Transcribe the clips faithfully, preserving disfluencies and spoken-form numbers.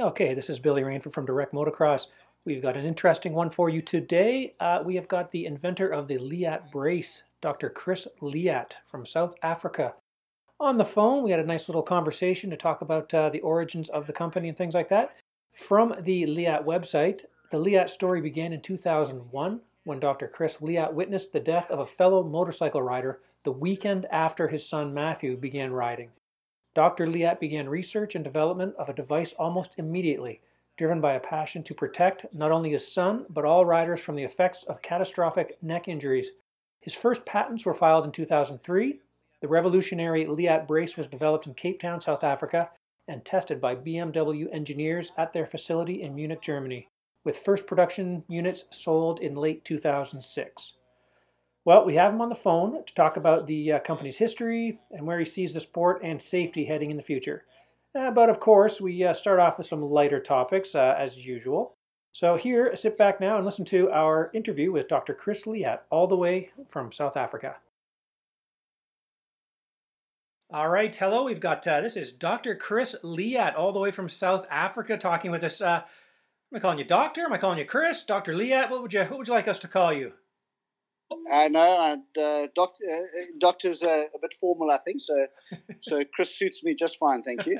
Okay, this is Billy Rainford from Direct Motocross. We've got an interesting one for you today. Uh, we have got the inventor of the Leatt brace, Doctor Chris Leatt from South Africa. On the phone, we had a nice little conversation to talk about uh, the origins of the company and things like that. From the Leatt website, the Leatt story began in two thousand one when Doctor Chris Leatt witnessed the death of a fellow motorcycle rider the weekend after his son Matthew began riding. Doctor Leatt began research and development of a device almost immediately, driven by a passion to protect not only his son, but all riders from the effects of catastrophic neck injuries. His first patents were filed in two thousand three. The revolutionary Leatt brace was developed in Cape Town, South Africa, and tested by B M W engineers at their facility in Munich, Germany, with first production units sold in late two thousand six. Well, we have him on the phone to talk about the uh, company's history and where he sees the sport and safety heading in the future. Uh, but of course, we uh, start off with some lighter topics, uh, as usual. So here, sit back now and listen to our interview with Doctor Chris Leatt, all the way from South Africa. All right, hello. We've got, uh, this is Doctor Chris Leatt, all the way from South Africa, talking with us. Uh, am I calling you doctor? Am I calling you Chris? Doctor Leatt? What would you, what would you like us to call you? I know, and uh, doc, uh, doctor's uh, a bit formal, I think, so so Chris suits me just fine, thank you.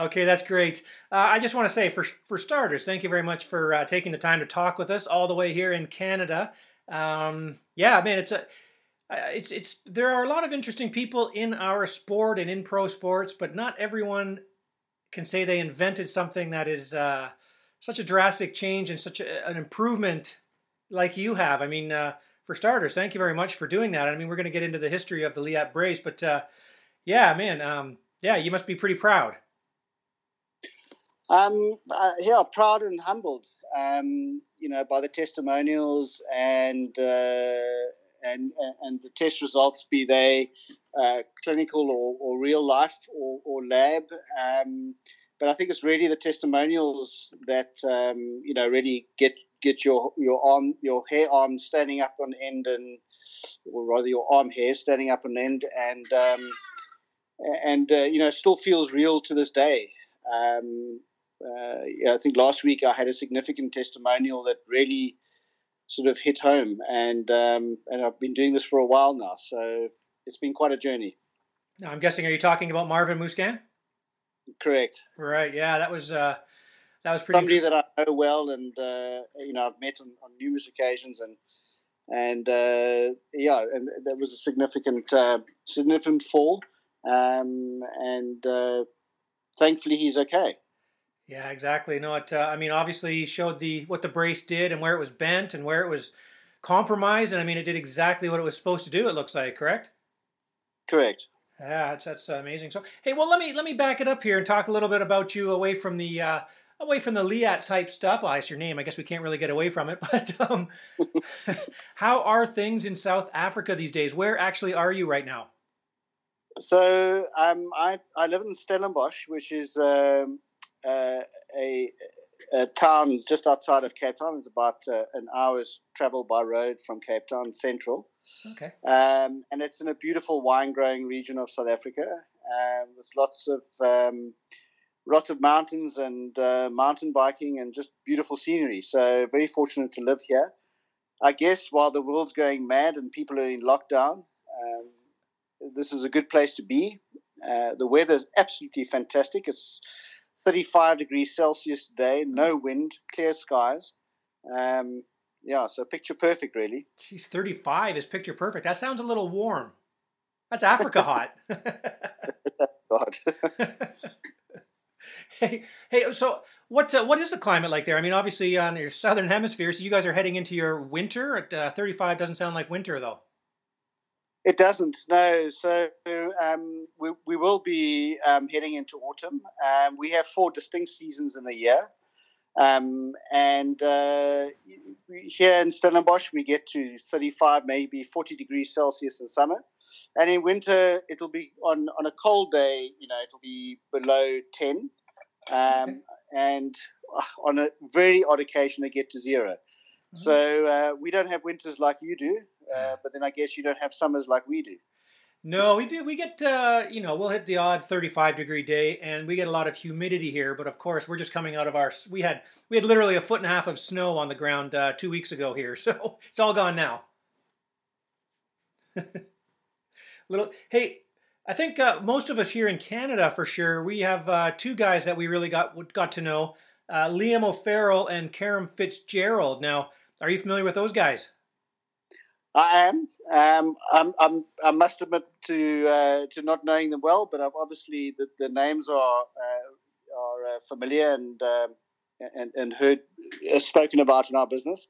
Okay, that's great. Uh, I just want to say, for for starters, thank you very much for uh, taking the time to talk with us all the way here in Canada. Um, yeah, man, it's a, it's it's there are a lot of interesting people in our sport and in pro sports, but not everyone can say they invented something that is uh, such a drastic change and such a, an improvement like you have. I mean. Uh, For starters, thank you very much for doing that. I mean, we're going to get into the history of the Leatt brace, but uh, yeah, man, um, yeah, you must be pretty proud. Um, uh, yeah, proud and humbled, um, you know, by the testimonials and uh, and and the test results, be they uh, clinical or, or real life or, or lab. Um, but I think it's really the testimonials that um, you know really get. get your your arm your hair arm standing up on end, and or rather your arm hair standing up on end, and um and uh, you know, still feels real to this day. um uh, yeah, I think last week I had a significant testimonial that really sort of hit home, and um and I've been doing this for a while now, so it's been quite a journey. Now, I'm guessing, are you talking about Marvin Muscan? Correct. Right, yeah, that was uh That was pretty somebody good. That I know well, and uh, you know, I've met on, on numerous occasions, and and uh, yeah, and that was a significant uh, significant fall, um, and uh, thankfully he's okay. Yeah, exactly. No, it, uh, I mean, obviously he showed the what the brace did and where it was bent and where it was compromised, and I mean, it did exactly what it was supposed to do. It looks like, correct? Correct. Yeah, that's, that's amazing. So, hey, well, let me let me back it up here and talk a little bit about you away from the. Uh, Away from the Leatt type stuff. Well, it's your name. I guess we can't really get away from it. But um, how are things in South Africa these days? Where actually are you right now? So um, I I live in Stellenbosch, which is um, uh, a, a town just outside of Cape Town. It's about uh, an hour's travel by road from Cape Town Central. Okay. Um, and it's in a beautiful wine-growing region of South Africa uh, with lots of. Um, Lots of mountains and uh, mountain biking and just beautiful scenery. So very fortunate to live here. I guess while the world's going mad and people are in lockdown, um, this is a good place to be. Uh, the weather is absolutely fantastic. It's thirty-five degrees Celsius today, no wind, clear skies. Um, yeah, so picture perfect, really. Geez, thirty-five is picture perfect. That sounds a little warm. That's Africa hot. God. Hey, hey. So, what uh, what is the climate like there? I mean, obviously, on your southern hemisphere, so you guys are heading into your winter. At uh, thirty-five doesn't sound like winter, though. It doesn't. No. So, um, we we will be um, heading into autumn. Um, we have four distinct seasons in the year, um, and uh, here in Stellenbosch, we get to thirty-five, maybe forty degrees Celsius in summer. And in winter, it'll be on, on a cold day, you know, it'll be below ten. Um, and on a very odd occasion, they get to zero. Mm-hmm. So uh, we don't have winters like you do, uh, but then I guess you don't have summers like we do. No, we do. We get, uh, you know, we'll hit the odd thirty-five degree day, and we get a lot of humidity here. But of course, we're just coming out of our. We had we had literally a foot and a half of snow on the ground uh, two weeks ago here, so it's all gone now. Little hey, I think uh, most of us here in Canada, for sure, we have uh, two guys that we really got got to know, uh, Liam O'Farrell and Karim Fitzgerald. Now, are you familiar with those guys? I am. Um, I'm, I'm, I must admit to uh, to not knowing them well, but I've obviously the, the names are uh, are uh, familiar and uh, and and heard uh, spoken about in our business.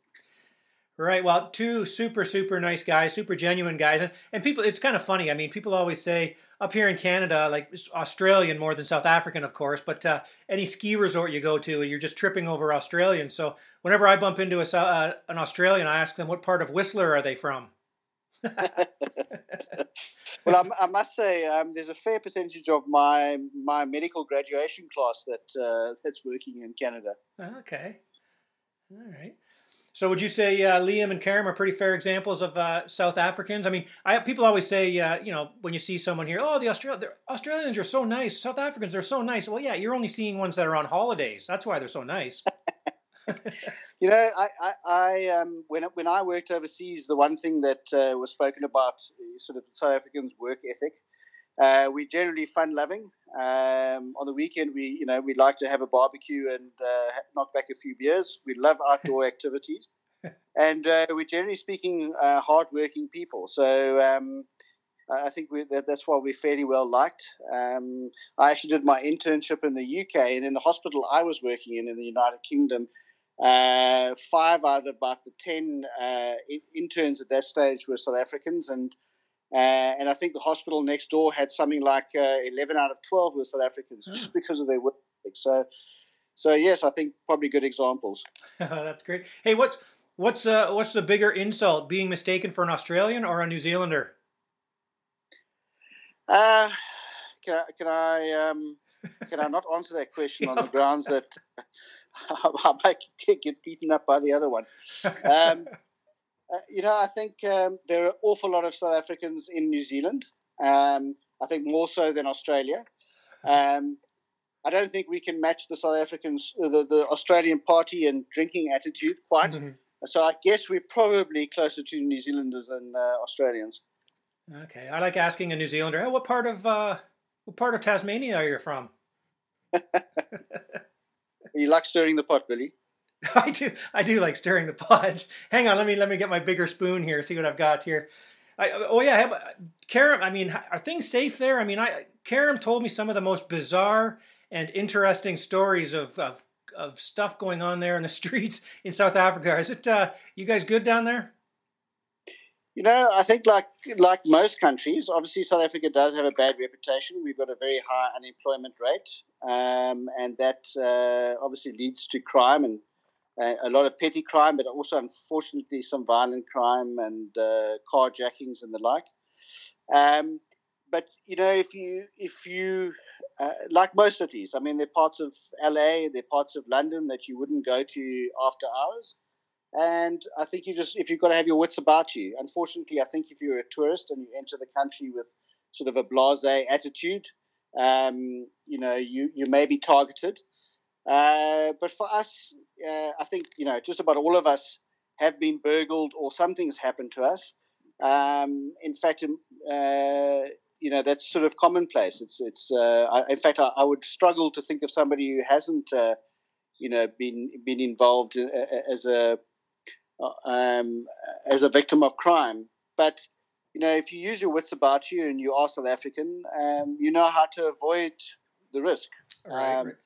Right. Well, two super super nice guys, super genuine guys, and and people. It's kind of funny. I mean, people always say up here in Canada, like Australian more than South African, of course. But uh, any ski resort you go to, you're just tripping over Australians. So whenever I bump into a, uh, an Australian, I ask them, what part of Whistler are they from? Well, I, I must say, um, there's a fair percentage of my my medical graduation class that uh, that's working in Canada. Okay. All right. So would you say uh, Liam and Karim are pretty fair examples of uh, South Africans? I mean, I, people always say, uh, you know, when you see someone here, oh, the Australia, Australians are so nice. South Africans are so nice. Well, yeah, you're only seeing ones that are on holidays. That's why they're so nice. You know, I, I, I um, when when I worked overseas, the one thing that uh, was spoken about, sort of South Africans' work ethic. Uh, we generally fun loving. Um, on the weekend, we you know we like to have a barbecue and uh, knock back a few beers. We love outdoor activities, and uh, we're generally speaking uh, hardworking people. So um, I think we, that, that's why we're fairly well liked. Um, I actually did my internship in the U K, and in the hospital I was working in in the United Kingdom, uh, five out of about the ten uh, interns at that stage were South Africans, and. Uh, and I think the hospital next door had something like uh, eleven out of twelve were South Africans, just because of their work. So, so yes, I think probably good examples. That's great. Hey, what's what's uh, what's the bigger insult, being mistaken for an Australian or a New Zealander? Uh, can I can I, um, can I not answer that question on the grounds that I might get beaten up by the other one? Um, Uh, you know, I think um, there are an awful lot of South Africans in New Zealand, um, I think more so than Australia. Um, I don't think we can match the South Africans, the, the Australian party and drinking attitude quite. Mm-hmm. So I guess we're probably closer to New Zealanders than uh, Australians. Okay. I like asking a New Zealander, oh, what part of uh, what part of Tasmania are you from? You like stirring the pot, Billy. I do. I do like stirring the pot. Hang on, let me let me get my bigger spoon here. See what I've got here. I, oh yeah, Karim. I mean, are things safe there? I mean, I Karim told me some of the most bizarre and interesting stories of of, of stuff going on there in the streets in South Africa. Is it uh, you guys good down there? You know, I think like like most countries, obviously South Africa does have a bad reputation. We've got a very high unemployment rate, um, and that uh, obviously leads to crime and. Uh, a lot of petty crime, but also, unfortunately, some violent crime and uh, carjackings and the like. Um, but, you know, if you, if you uh, like most cities, I mean, there are parts of L A, there are parts of London that you wouldn't go to after hours. And I think you just, if you've got to have your wits about you. Unfortunately, I think if you're a tourist and you enter the country with sort of a blasé attitude, um, you know, you, you may be targeted. Uh, but for us, uh, I think, you know, just about all of us have been burgled or something's happened to us. Um, in fact, uh, you know, that's sort of commonplace. It's, it's, uh, I, in fact, I, I would struggle to think of somebody who hasn't, uh, you know, been, been involved in, uh, as a, uh, um, as a victim of crime. But, you know, if you use your wits about you and you are South African, um, you know how to avoid the risk. Right, um, right.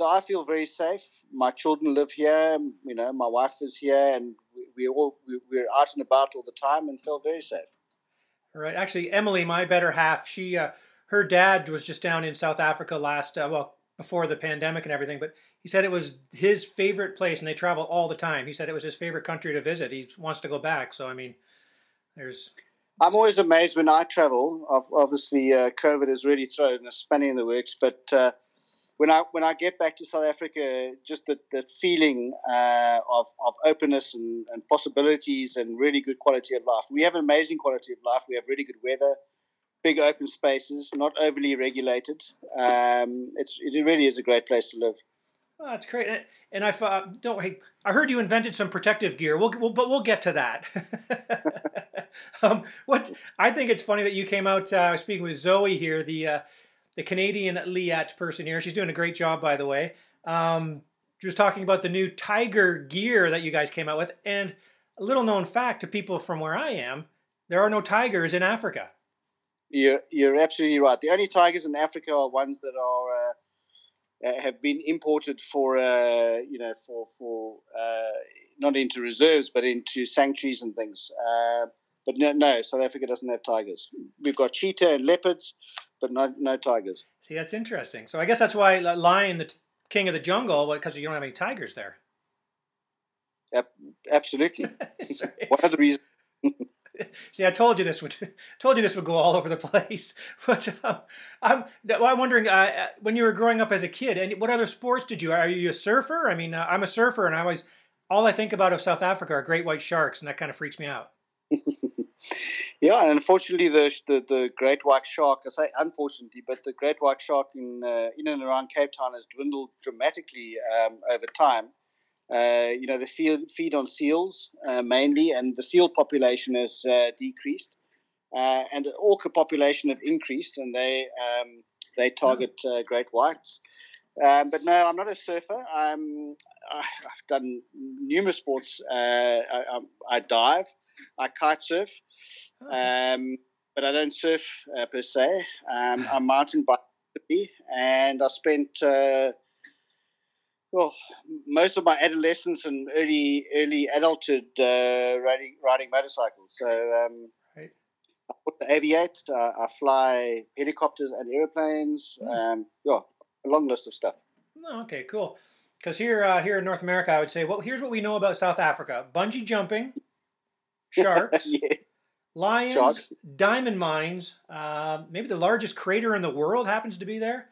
So I feel very safe. My children live here. You know, my wife is here, and we all we're out and about all the time, and feel very safe. Right. Actually, Emily, my better half, she uh, her dad was just down in South Africa last uh, well before the pandemic and everything, but he said it was his favorite place, and they travel all the time. He said it was his favorite country to visit. He wants to go back. So I mean, there's. I'm always amazed when I travel. Obviously, uh, COVID has really thrown a spanner in the works, but. Uh, When I when I get back to South Africa, just the, the feeling uh, of, of openness and, and possibilities and really good quality of life. We have an amazing quality of life. We have really good weather. big open spaces, not overly regulated. Um, it's it really is a great place to live. Oh, that's great. And, and I uh, don't. Hey, I heard you invented some protective gear. We'll, we'll but we'll get to that. um, what I think it's funny that you came out. I uh, was speaking with Zoe here, the uh, the Canadian Leatt person here. She's doing a great job, by the way. Um, she was talking about the new Tiger gear that you guys came out with, and a little known fact to people from where I am, there are no tigers in Africa. You're, you're absolutely right. The only tigers in Africa are ones that are. Uh, Uh, have been imported for, uh, you know, for for uh, not into reserves but into sanctuaries and things. Uh, but no, no, South Africa doesn't have tigers. We've got cheetah and leopards, but no, no tigers. See, that's interesting. So I guess that's why lion, the t- king of the jungle, because you don't have any tigers there. Yep, absolutely. One of the reasons. See, I told you this would told you this would go all over the place. But um, I'm I'm wondering uh, when you were growing up as a kid, and what other sports did you? Are you a surfer? I mean, uh, I'm a surfer, and I always all I think about of South Africa are great white sharks, and that kind of freaks me out. Yeah, and unfortunately, the, the the great white shark. I say unfortunately, but the great white shark in uh, in and around Cape Town has dwindled dramatically um, over time. Uh, you know, they feed, feed on seals uh, mainly, and the seal population has uh, decreased, uh, and the orca population have increased, and they um, they target uh, great whites. Um, but no, I'm not a surfer. I'm, I've done numerous sports. Uh, I, I, I dive, I kite surf, um, but I don't surf uh, per se. Um, I'm mountain biking, and I spent. Uh, Well, most of my adolescence and early early adulthood uh, riding riding motorcycles. So um, right. I aviate, uh, I fly helicopters and airplanes. Mm. Um, yeah, a long list of stuff. Oh, okay, cool. Because here uh, here in North America, I would say, well, here's what we know about South Africa: bungee jumping, sharks, yeah. lions, sharks. Diamond mines. Uh, maybe the largest crater in the world happens to be there.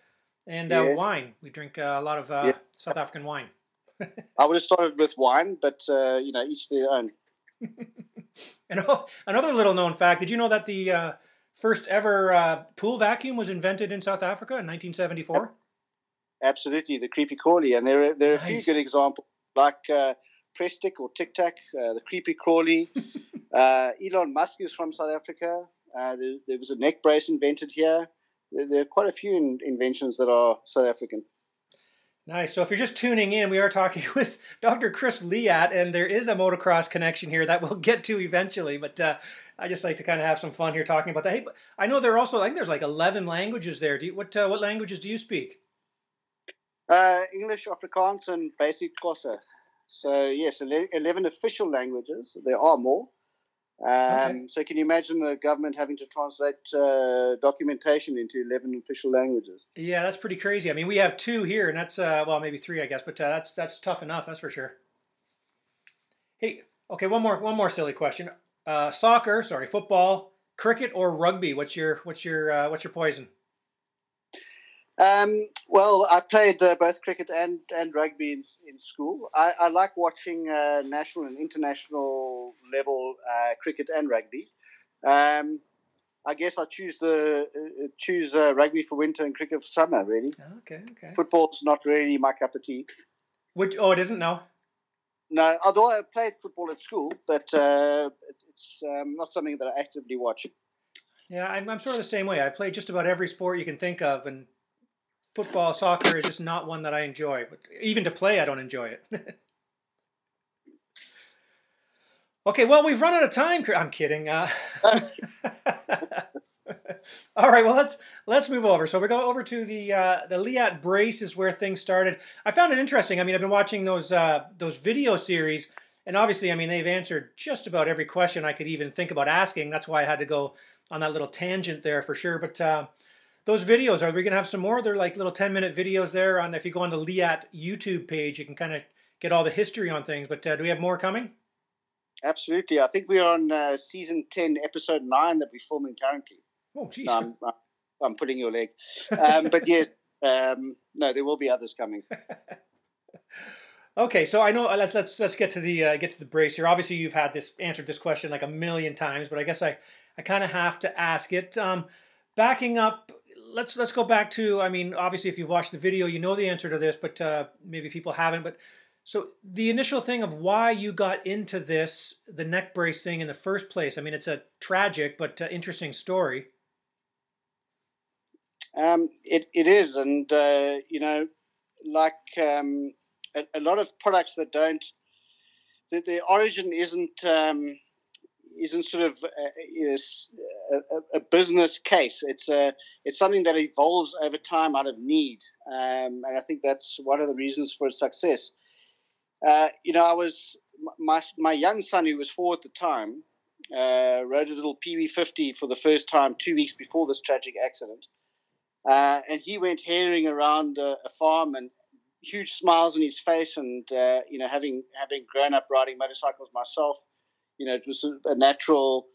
And uh, yes. wine. We drink uh, a lot of uh, yeah. South African wine. I would have started with wine, but, uh, you know, each their own. And oh, another little known fact, did you know that the uh, first ever uh, pool vacuum was invented in South Africa in nineteen seventy-four? Absolutely, the creepy crawly. And there are, there are nice. a few good examples, like uh, Prestick or Tic Tac, uh, the creepy crawly. uh, Elon Musk is from South Africa. Uh, there, there was a neck brace invented here. There are quite a few in- inventions that are South African. Nice. So if you're just tuning in, we are talking with Doctor Chris Leatt, and there is a motocross connection here that we'll get to eventually. But uh, I just like to kind of have some fun here talking about that. Hey, I know there are also, I think there's like eleven languages there. Do you, what uh, what languages do you speak? Uh, English, Afrikaans, and basic Xhosa. So yes, eleven official languages. There are more. Um, okay. So can you imagine the government having to translate uh, documentation into eleven official languages? Yeah, that's pretty crazy. I mean, we have two here, and that's, uh, well, maybe three, I guess, but uh, that's that's tough enough, that's for sure. Hey, okay, one more one more silly question. Uh, soccer, sorry, football, cricket, or rugby? What's your what's your uh, what's your poison? Um, well, I played uh, both cricket and, and rugby in, in school. I, I like watching uh, national and international level uh, cricket and rugby. Um, I guess I choose the uh, choose uh, rugby for winter and cricket for summer. Really, okay, okay. Football's not really my cup of tea. Which oh, it isn't now. No, although I played football at school, but uh, it's um, not something that I actively watch. Yeah, I'm, I'm sort of the same way. I play just about every sport you can think of, and football, soccer is just not one that I enjoy. But even to play, I don't enjoy it. Okay, well, we've run out of time. I'm kidding. Uh, all right, well, let's let's move over. So we go over to the uh, the Leatt brace is where things started. I found it interesting. I mean, I've been watching those uh, those video series, and obviously, I mean, they've answered just about every question I could even think about asking. That's why I had to go on that little tangent there for sure. But uh, those videos, are we going to have some more? They're like little ten-minute videos there. On if you go on the Leatt YouTube page, you can kind of get all the history on things. But uh, do we have more coming? Absolutely. I think we're on uh, Season ten, Episode nine that we're filming currently. Oh, geez. No, I'm, I'm pulling your leg. Um, but, yes, um, no, there will be others coming. Okay, so I know let's let's let's get to the uh, get to the brace here. Obviously, you've had this answered this question like a million times, but I guess I, I kind of have to ask it. Um backing up, let's let's go back to, I mean, obviously if you've watched the video, you know the answer to this, but uh, maybe people haven't. But so the initial thing of why you got into this, the neck brace thing in the first place, I mean, it's a tragic but uh, interesting story. Um, it, it is, and, uh, you know, like um, a, a lot of products that don't, that their origin isn't um, isn't sort of uh, you know, a, a business case. It's a it's something that evolves over time out of need, um, and I think that's one of the reasons for its success. Uh, you know, I was my my young son, who was four at the time, uh, rode a little P B fifty for the first time two weeks before this tragic accident, uh, and he went herring around a, a farm, and huge smiles on his face. And uh, you know, having having grown up riding motorcycles myself, you know, it was a natural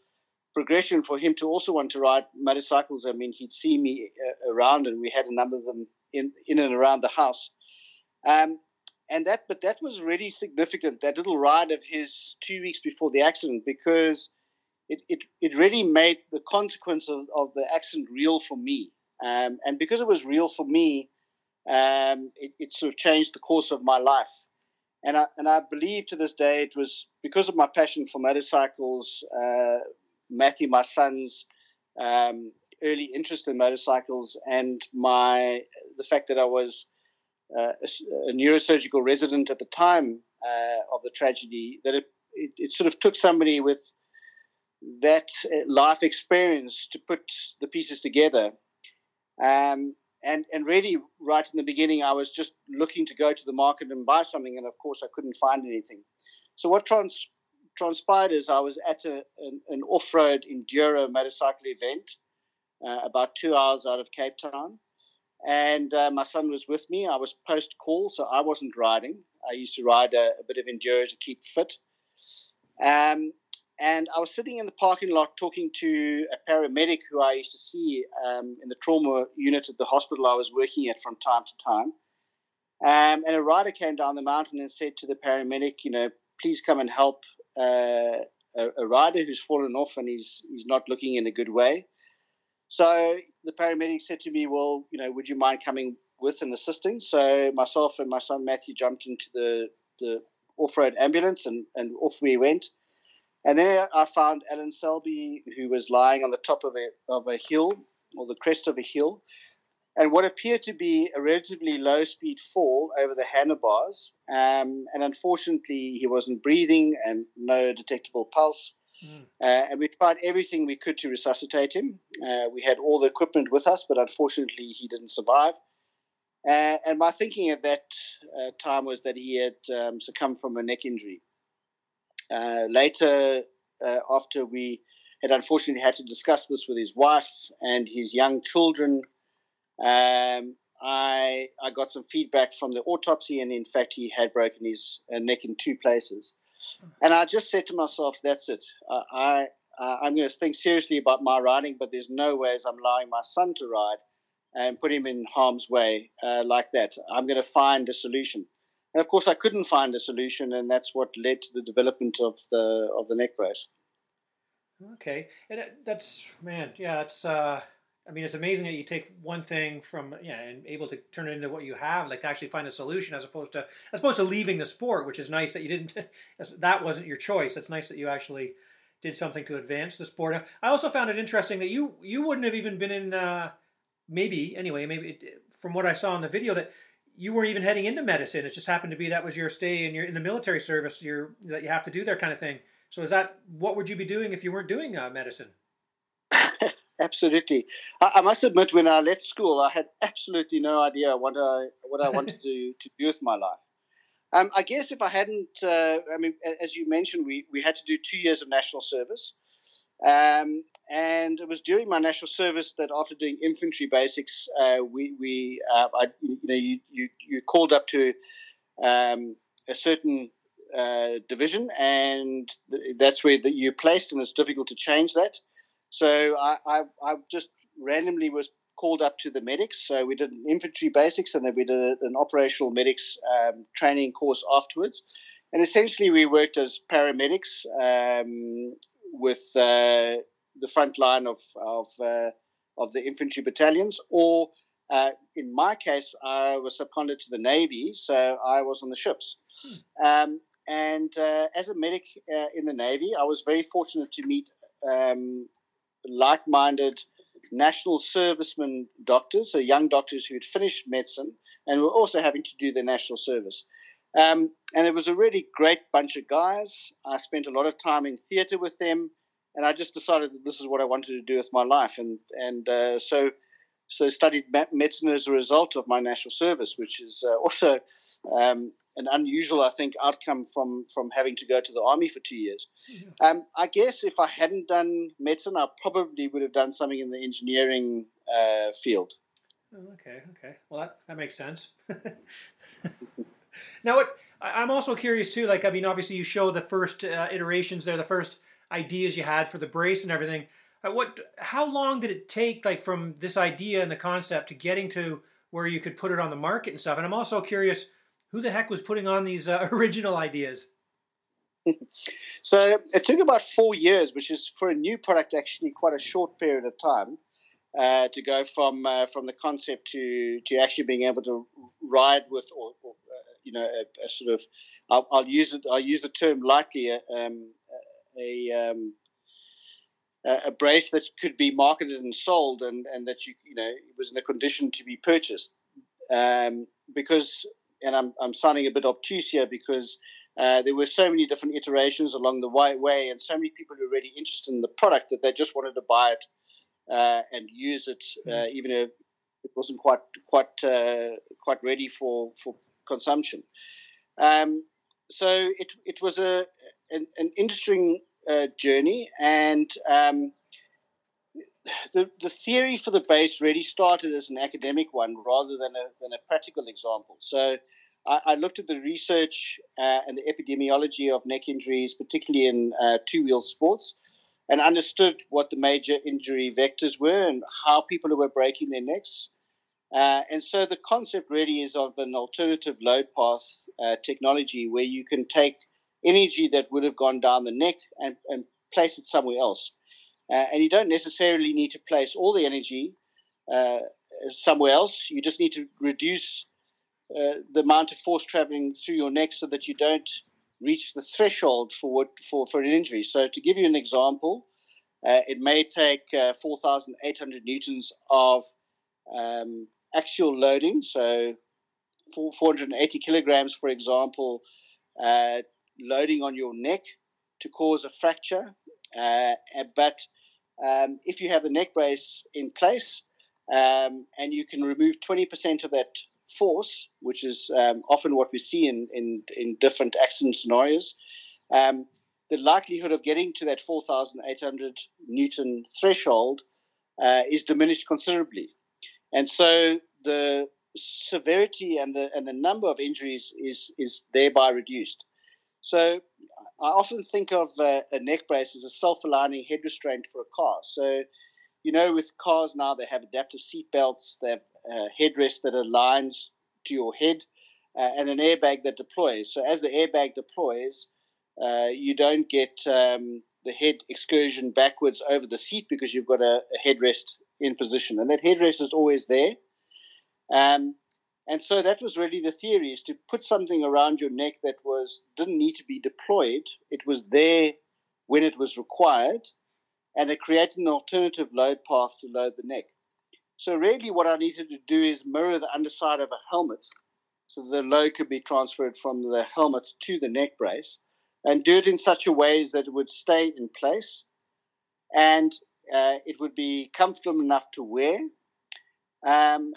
progression for him to also want to ride motorcycles. I mean, he'd see me uh, around, and we had a number of them in in and around the house. Um, And that, but that was really significant, that little ride of his two weeks before the accident, because it it, it really made the consequence of, of the accident real for me. Um, and because it was real for me, um, it, it sort of changed the course of my life. And I and I believe to this day it was because of my passion for motorcycles, uh, Matthew, my son's um, early interest in motorcycles, and my the fact that I was Uh, a, a neurosurgical resident at the time uh, of the tragedy, that it, it, it sort of took somebody with that life experience to put the pieces together. Um, and, and really, right in the beginning, I was just looking to go to the market and buy something, and of course I couldn't find anything. So what trans, transpired is I was at a, an, an off-road enduro motorcycle event uh, about two hours out of Cape Town. And uh, my son was with me. I was post-call, so I wasn't riding. I used to ride a, a bit of enduro to keep fit. Um, and I was sitting in the parking lot talking to a paramedic who I used to see um, in the trauma unit at the hospital I was working at from time to time. Um, and a rider came down the mountain and said to the paramedic, you know, please come and help uh, a, a rider who's fallen off and he's he's not looking in a good way. So the paramedic said to me, well, you know, would you mind coming with and assisting? So myself and my son Matthew jumped into the, the off-road ambulance and, and off we went. And then I found Alan Selby, who was lying on the top of a, of a hill, or the crest of a hill, and what appeared to be a relatively low-speed fall over the handlebars. Um, and unfortunately, he wasn't breathing and no detectable pulse. Mm. Uh, and we tried everything we could to resuscitate him. Uh, we had all the equipment with us, but unfortunately he didn't survive. Uh, and my thinking at that uh, time was that he had um, succumbed from a neck injury. Uh, later, uh, after we had unfortunately had to discuss this with his wife and his young children, um, I, I got some feedback from the autopsy, and in fact he had broken his uh, neck in two places. And I just said to myself, that's it. Uh, I, uh, I'm going to think seriously about my riding, but there's no ways I'm allowing my son to ride and put him in harm's way uh, like that. I'm going to find a solution. And, of course, I couldn't find a solution, and that's what led to the development of the of the neck brace. Okay. And that's, man, yeah, that's, uh, I mean, it's amazing that you take one thing from, yeah, and able to turn it into what you have, like to actually find a solution as opposed to, as opposed to leaving the sport, which is nice that you didn't, that wasn't your choice. It's nice that you actually did something to advance the sport. I also found it interesting that you, you wouldn't have even been in, uh, maybe, anyway, maybe it, from what I saw in the video, that you weren't even heading into medicine. It just happened to be that was your stay in your, in the military service your, that you have to do that kind of thing. So is that, what would you be doing if you weren't doing uh, medicine? Absolutely. I, I must admit, when I left school, I had absolutely no idea what I what I wanted to, to do with my life. Um, I guess if I hadn't, uh, I mean, as you mentioned, we, we had to do two years of national service. Um, and it was during my national service that after doing infantry basics, uh, we, we uh, I, you know, you, you, you called up to um, a certain uh, division, and th- that's where the, you're placed, and it's difficult to change that. So I, I, I just randomly was called up to the medics. So we did an infantry basics, and then we did an operational medics um, training course afterwards. And essentially we worked as paramedics um, with uh, the front line of, of uh, of the infantry battalions, or uh, in my case, I was seconded to the Navy, so I was on the ships. Hmm. Um, and uh, as a medic uh, in the Navy, I was very fortunate to meet um, like-minded national servicemen doctors, so young doctors who had finished medicine and were also having to do their national service. Um, and it was a really great bunch of guys. I spent a lot of time in theatre with them, and I just decided that this is what I wanted to do with my life. And and uh, so so studied medicine as a result of my national service, which is uh, also um, an unusual, I think, outcome from, from having to go to the army for two years. Yeah. Um, I guess if I hadn't done medicine, I probably would have done something in the engineering uh, field. Oh, okay, okay. Well, that, that makes sense. Now, what, I'm also curious, too, like, I mean, obviously you show the first uh, iterations there, the first ideas you had for the brace and everything. Uh, what? How long did it take, like, from this idea and the concept to getting to where you could put it on the market and stuff? And I'm also curious, who the heck was putting on these uh, original ideas? So it took about four years, which is, for a new product, actually quite a short period of time. Uh, to go from uh, from the concept to, to actually being able to ride with, or, or uh, you know, a, a sort of, I'll, I'll use it. I'll use the term lightly, a um, a, um, a brace that could be marketed and sold, and, and that you you know it was in a condition to be purchased. Um, because, and I'm I'm sounding a bit obtuse here, because uh, there were so many different iterations along the way, and so many people who were really interested in the product that they just wanted to buy it. Uh, and use it, uh, even if it wasn't quite quite uh, quite ready for for consumption. Um, so it it was a an, an interesting uh, journey, and um, the the theory for the brace really started as an academic one rather than a than a practical example. So I, I looked at the research uh, and the epidemiology of neck injuries, particularly in uh, two-wheel sports, and understood what the major injury vectors were and how people were breaking their necks. Uh, and so the concept really is of an alternative load path uh, technology where you can take energy that would have gone down the neck and, and place it somewhere else. Uh, and you don't necessarily need to place all the energy uh, somewhere else. You just need to reduce uh, the amount of force traveling through your neck so that you don't reach the threshold for what, for, for an injury. So to give you an example, uh, it may take uh, four thousand eight hundred newtons of um, axial loading, so four hundred eighty kilograms, for example, uh, loading on your neck to cause a fracture. Uh, but um, if you have the neck brace in place um, and you can remove twenty percent of that force, which is um, often what we see in, in, in different accident scenarios, um, the likelihood of getting to that four thousand eight hundred Newton threshold uh, is diminished considerably. And so the severity and the and the number of injuries is, is thereby reduced. So I often think of a, a neck brace as a self-aligning head restraint for a car. So you know, with cars now, they have adaptive seat belts, they have a headrest that aligns to your head, uh, and an airbag that deploys. So as the airbag deploys, uh, you don't get um, the head excursion backwards over the seat because you've got a, a headrest in position. And that headrest is always there. Um, and so that was really the theory, is to put something around your neck that was didn't need to be deployed. It was there when it was required. And it created an alternative load path to load the neck. So really what I needed to do is mirror the underside of a helmet so the load could be transferred from the helmet to the neck brace, and do it in such a way that it would stay in place and uh, it would be comfortable enough to wear. Um,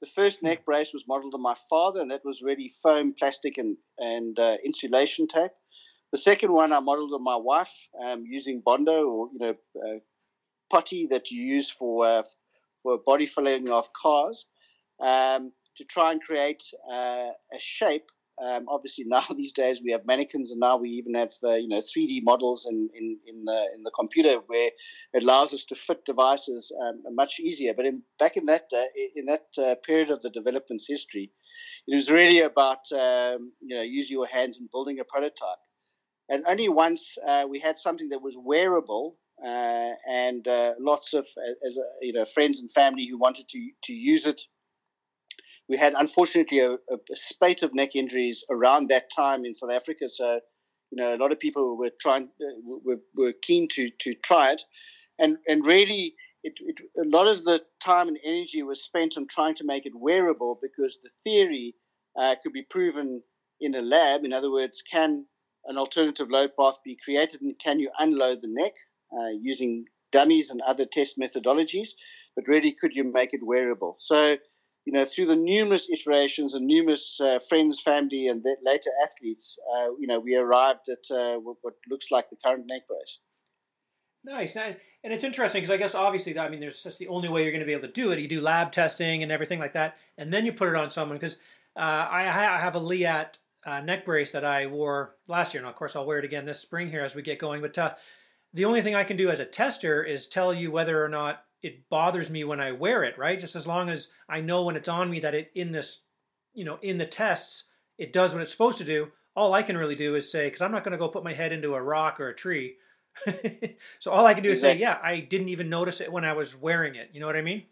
the first neck brace was modeled on my father, and that was really foam, plastic, and, and uh, insulation tape. The second one I modeled on my wife, um, using Bondo, or you know, uh, putty that you use for uh, for body filling of cars, um, to try and create uh, a shape. Um, obviously, now these days we have mannequins, and now we even have uh, you know three D models in, in in the in the computer, where it allows us to fit devices um, much easier. But in back in that uh, in that uh, period of the development's history, it was really about um, you know using your hands and building a prototype. And only once uh, we had something that was wearable uh, and uh, lots of as a, you know friends and family who wanted to to use it. We had, unfortunately, a, a spate of neck injuries around that time in South Africa. So, you know, a lot of people were trying, uh, were, were keen to to try it, and and really, it, it, a lot of the time and energy was spent on trying to make it wearable, because the theory uh, could be proven in a lab. In other words, can an alternative load path be created, and can you unload the neck uh, using dummies and other test methodologies? But really, could you make it wearable? So, you know, through the numerous iterations and numerous uh, friends, family, and later athletes, uh, you know, we arrived at uh, what, what looks like the current neck brace. Nice. And it's interesting because I guess obviously, I mean, there's just the only way you're going to be able to do it. You do lab testing and everything like that, and then you put it on someone. Because uh, I, I have a Leatt uh, neck brace that I wore last year, and of course I'll wear it again this spring here as we get going. But uh, the only thing I can do as a tester is tell you whether or not it bothers me when I wear it, right? Just as long as I know when it's on me that it in this, you know, in the tests, it does what it's supposed to do. All I can really do is say, because I'm not going to go put my head into a rock or a tree. So all I can do is exactly. say, yeah, I didn't even notice it when I was wearing it. You know what I mean?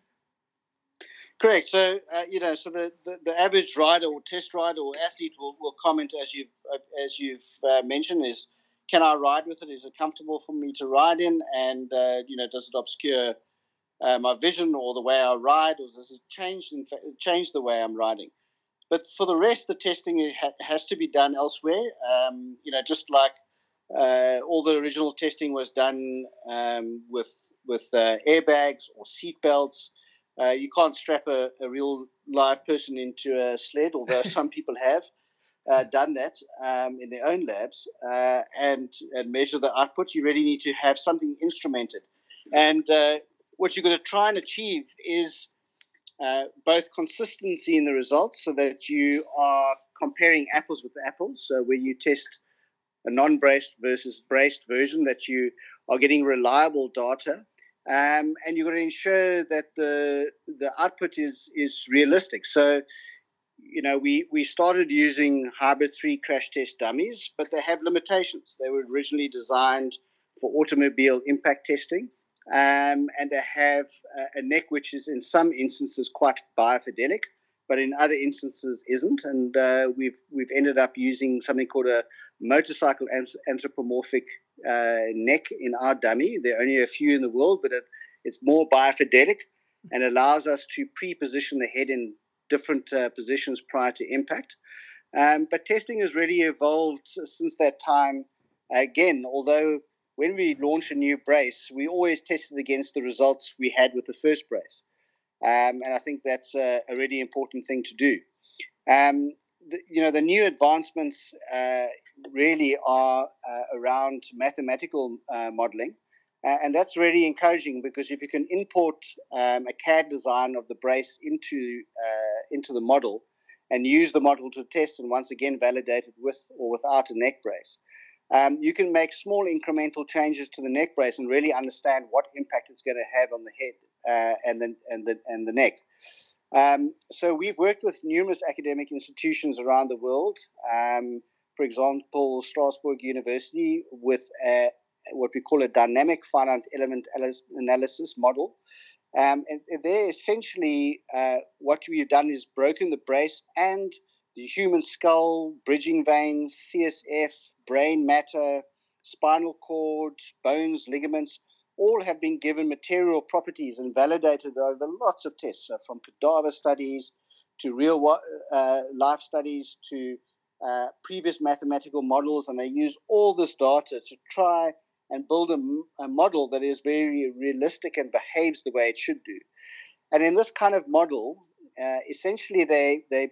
Correct. So, uh, you know, so the, the, the average rider or test rider or athlete will, will comment, as you've, as you've uh, mentioned, is, can I ride with it? Is it comfortable for me to ride in? And, uh, you know, does it obscure Uh, my vision or the way I ride, or does it change, in fa- change the way I'm riding? But for the rest, the testing ha- has to be done elsewhere. Um, you know, just like uh, all the original testing was done um, with with uh, airbags or seat belts. Uh, you can't strap a, a real live person into a sled, although some people have uh, done that um, in their own labs uh, and, and measure the output. You really need to have something instrumented. And uh, what you're going to try and achieve is uh, both consistency in the results, so that you are comparing apples with apples. So where you test a non-braced versus braced version, that you are getting reliable data, um, and you're going to ensure that the the output is is realistic. So, you know, we we started using Hybrid three crash test dummies, but they have limitations. They were originally designed for automobile impact testing. Um, and they have a, a neck which is in some instances quite biofidelic, but in other instances isn't. And uh, we've we've ended up using something called a motorcycle anthropomorphic uh, neck in our dummy. There are only a few in the world, but it, it's more biofidelic and allows us to pre-position the head in different uh, positions prior to impact. Um, but testing has really evolved since that time again, although when we launch a new brace, we always test it against the results we had with the first brace. Um, and I think that's a, a really important thing to do. Um, the, you know, the new advancements uh, really are uh, around mathematical uh, modeling. Uh, and that's really encouraging, because if you can import um, a C A D design of the brace into uh, into the model and use the model to test and once again validate it with or without a neck brace, Um, you can make small incremental changes to the neck brace and really understand what impact it's going to have on the head uh, and the and the and the neck. Um, so we've worked with numerous academic institutions around the world. Um, for example, Strasbourg University with a, what we call a dynamic finite element analysis model. Um, and they're essentially uh, what we've done is broken the brace and the human skull, bridging veins, C S F, brain matter, spinal cord, bones, ligaments, all have been given material properties and validated over lots of tests, so from cadaver studies to real uh, life studies to uh, previous mathematical models, and they use all this data to try and build a, a model that is very realistic and behaves the way it should do. And in this kind of model, uh, essentially they they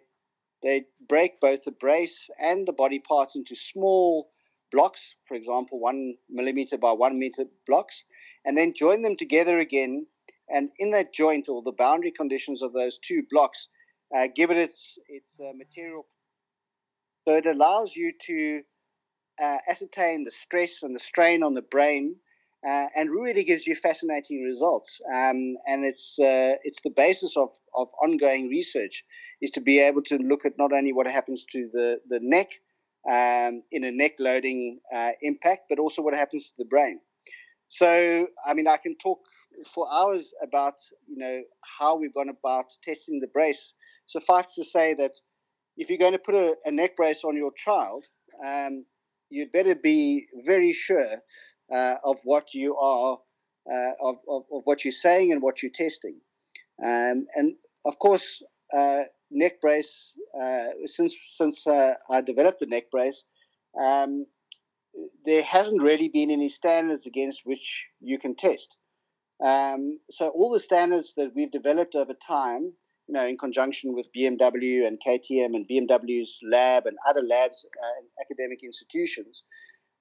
They break both the brace and the body parts into small blocks, for example, one millimeter by one meter blocks, and then join them together again. And in that joint or the boundary conditions of those two blocks, uh, give it its, its uh, material. So it allows you to uh, ascertain the stress and the strain on the brain uh, and really gives you fascinating results. Um, and it's uh, it's the basis of, of ongoing research, is to be able to look at not only what happens to the, the neck um, in a neck loading uh, impact, but also what happens to the brain. So, I mean, I can talk for hours about, you know, how we've gone about testing the brace. Suffice to say that if you're going to put a, a neck brace on your child, um, you'd better be very sure uh, of what you are, uh, of, of, of what you're saying and what you're testing. Um, and of course, uh, neck brace, uh, since since uh, I developed the neck brace, um, there hasn't really been any standards against which you can test. Um, so all the standards that we've developed over time, you know, in conjunction with B M W and K T M and B M W's lab and other labs and uh, academic institutions,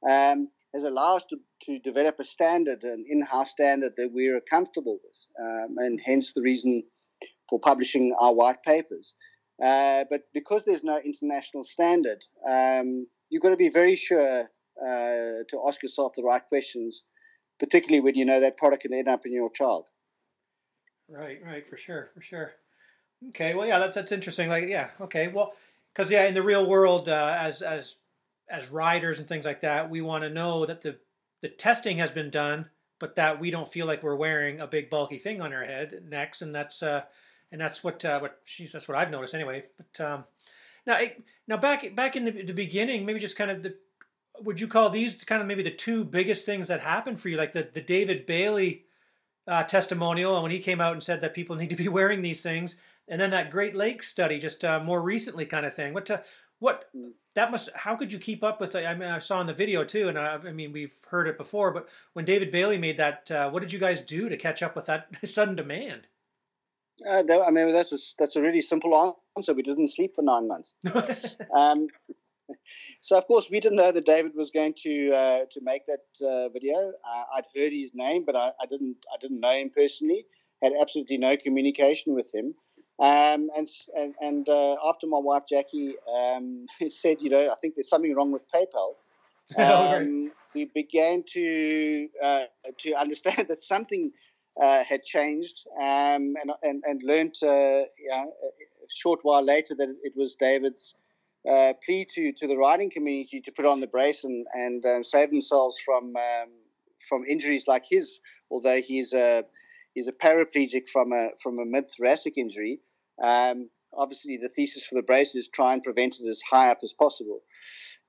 um, has allowed us to, to develop a standard, an in-house standard that we're comfortable with, um, and hence the reason for publishing our white papers. Uh, but because there's no international standard, um, you've got to be very sure uh, to ask yourself the right questions, particularly when you know that product can end up in your child. Right, right, for sure, for sure. Okay, well, yeah, that's that's interesting. Like, yeah, okay, well, because yeah, in the real world, uh, as as as riders and things like that, we want to know that the the testing has been done, but that we don't feel like we're wearing a big bulky thing on our head necks, and that's uh, and that's what uh, what geez, that's what I've noticed anyway. But um, now it, now back back in the, the beginning, maybe just kind of the. Would you call these kind of maybe the two biggest things that happened for you, like the, the David Bailey uh, testimonial, and when he came out and said that people need to be wearing these things, and then that Great Lakes study just uh, more recently kind of thing? What to, what that must? How could you keep up with? I mean, I saw in the video too, and I, I mean we've heard it before, but when David Bailey made that, uh, what did you guys do to catch up with that sudden demand? Uh, no, I mean that's a, that's a really simple answer. We didn't sleep for nine months. um, So, of course, we didn't know that David was going to uh, to make that uh, video. Uh, I'd heard his name, but I, I didn't I didn't know him personally. Had absolutely no communication with him. Um, and and, and uh, after my wife Jackie um, said, you know, I think there's something wrong with PayPal, um, we began to uh, to understand that something uh, had changed, um, and and and learned uh, you know, a short while later that it was David's Uh, plea to, to the riding community to put on the brace and and um, save themselves from um, from injuries like his. Although he's a he's a paraplegic from a from a mid thoracic injury, um, obviously the thesis for the brace is try and prevent it as high up as possible.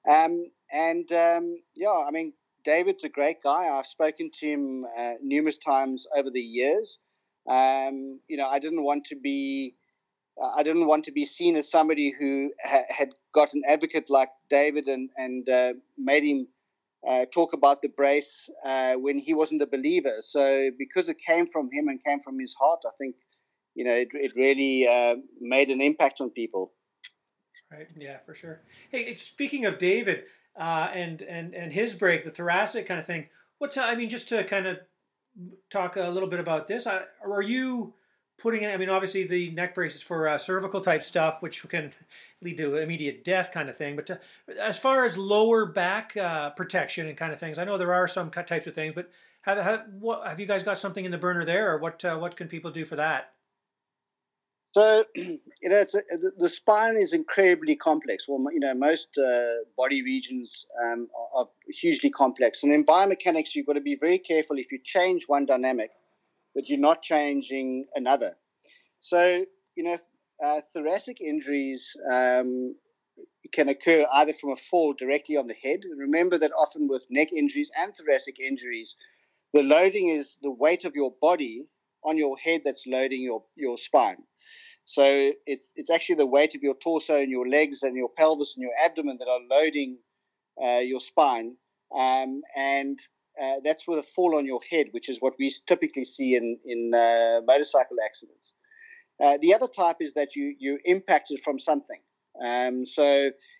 Um, and um, yeah, I mean David's a great guy. I've spoken to him uh, numerous times over the years. Um, you know, I didn't want to be. I didn't want to be seen as somebody who ha- had got an advocate like David and, and uh, made him uh, talk about the brace uh, when he wasn't a believer. So because it came from him and came from his heart, I think, you know, it, it really uh, made an impact on people. Right. Yeah, for sure. Hey, speaking of David uh, and, and, and his break, the thoracic kind of thing, what's, I mean, just to kind of talk a little bit about this, I, are you... putting in, I mean, obviously the neck braces for uh, cervical type stuff, which can lead to immediate death kind of thing. But to, as far as lower back uh, protection and kind of things, I know there are some types of things, but have, have, what, have you guys got something in the burner there, or what uh, what can people do for that? So, you know, it's a, the spine is incredibly complex. Well, you know, most uh, body regions um, are, are hugely complex. And in biomechanics, you've got to be very careful if you change one dynamic that you're not changing another. So, you know, uh, thoracic injuries um, can occur either from a fall directly on the head. Remember that often with neck injuries and thoracic injuries, the loading is the weight of your body on your head that's loading your, your spine. So it's it's actually the weight of your torso and your legs and your pelvis and your abdomen that are loading uh, your spine. Um, and Uh, that's with a fall on your head, which is what we typically see in, in uh, motorcycle accidents. Uh, the other type is that you, you're impacted from something. Um, so,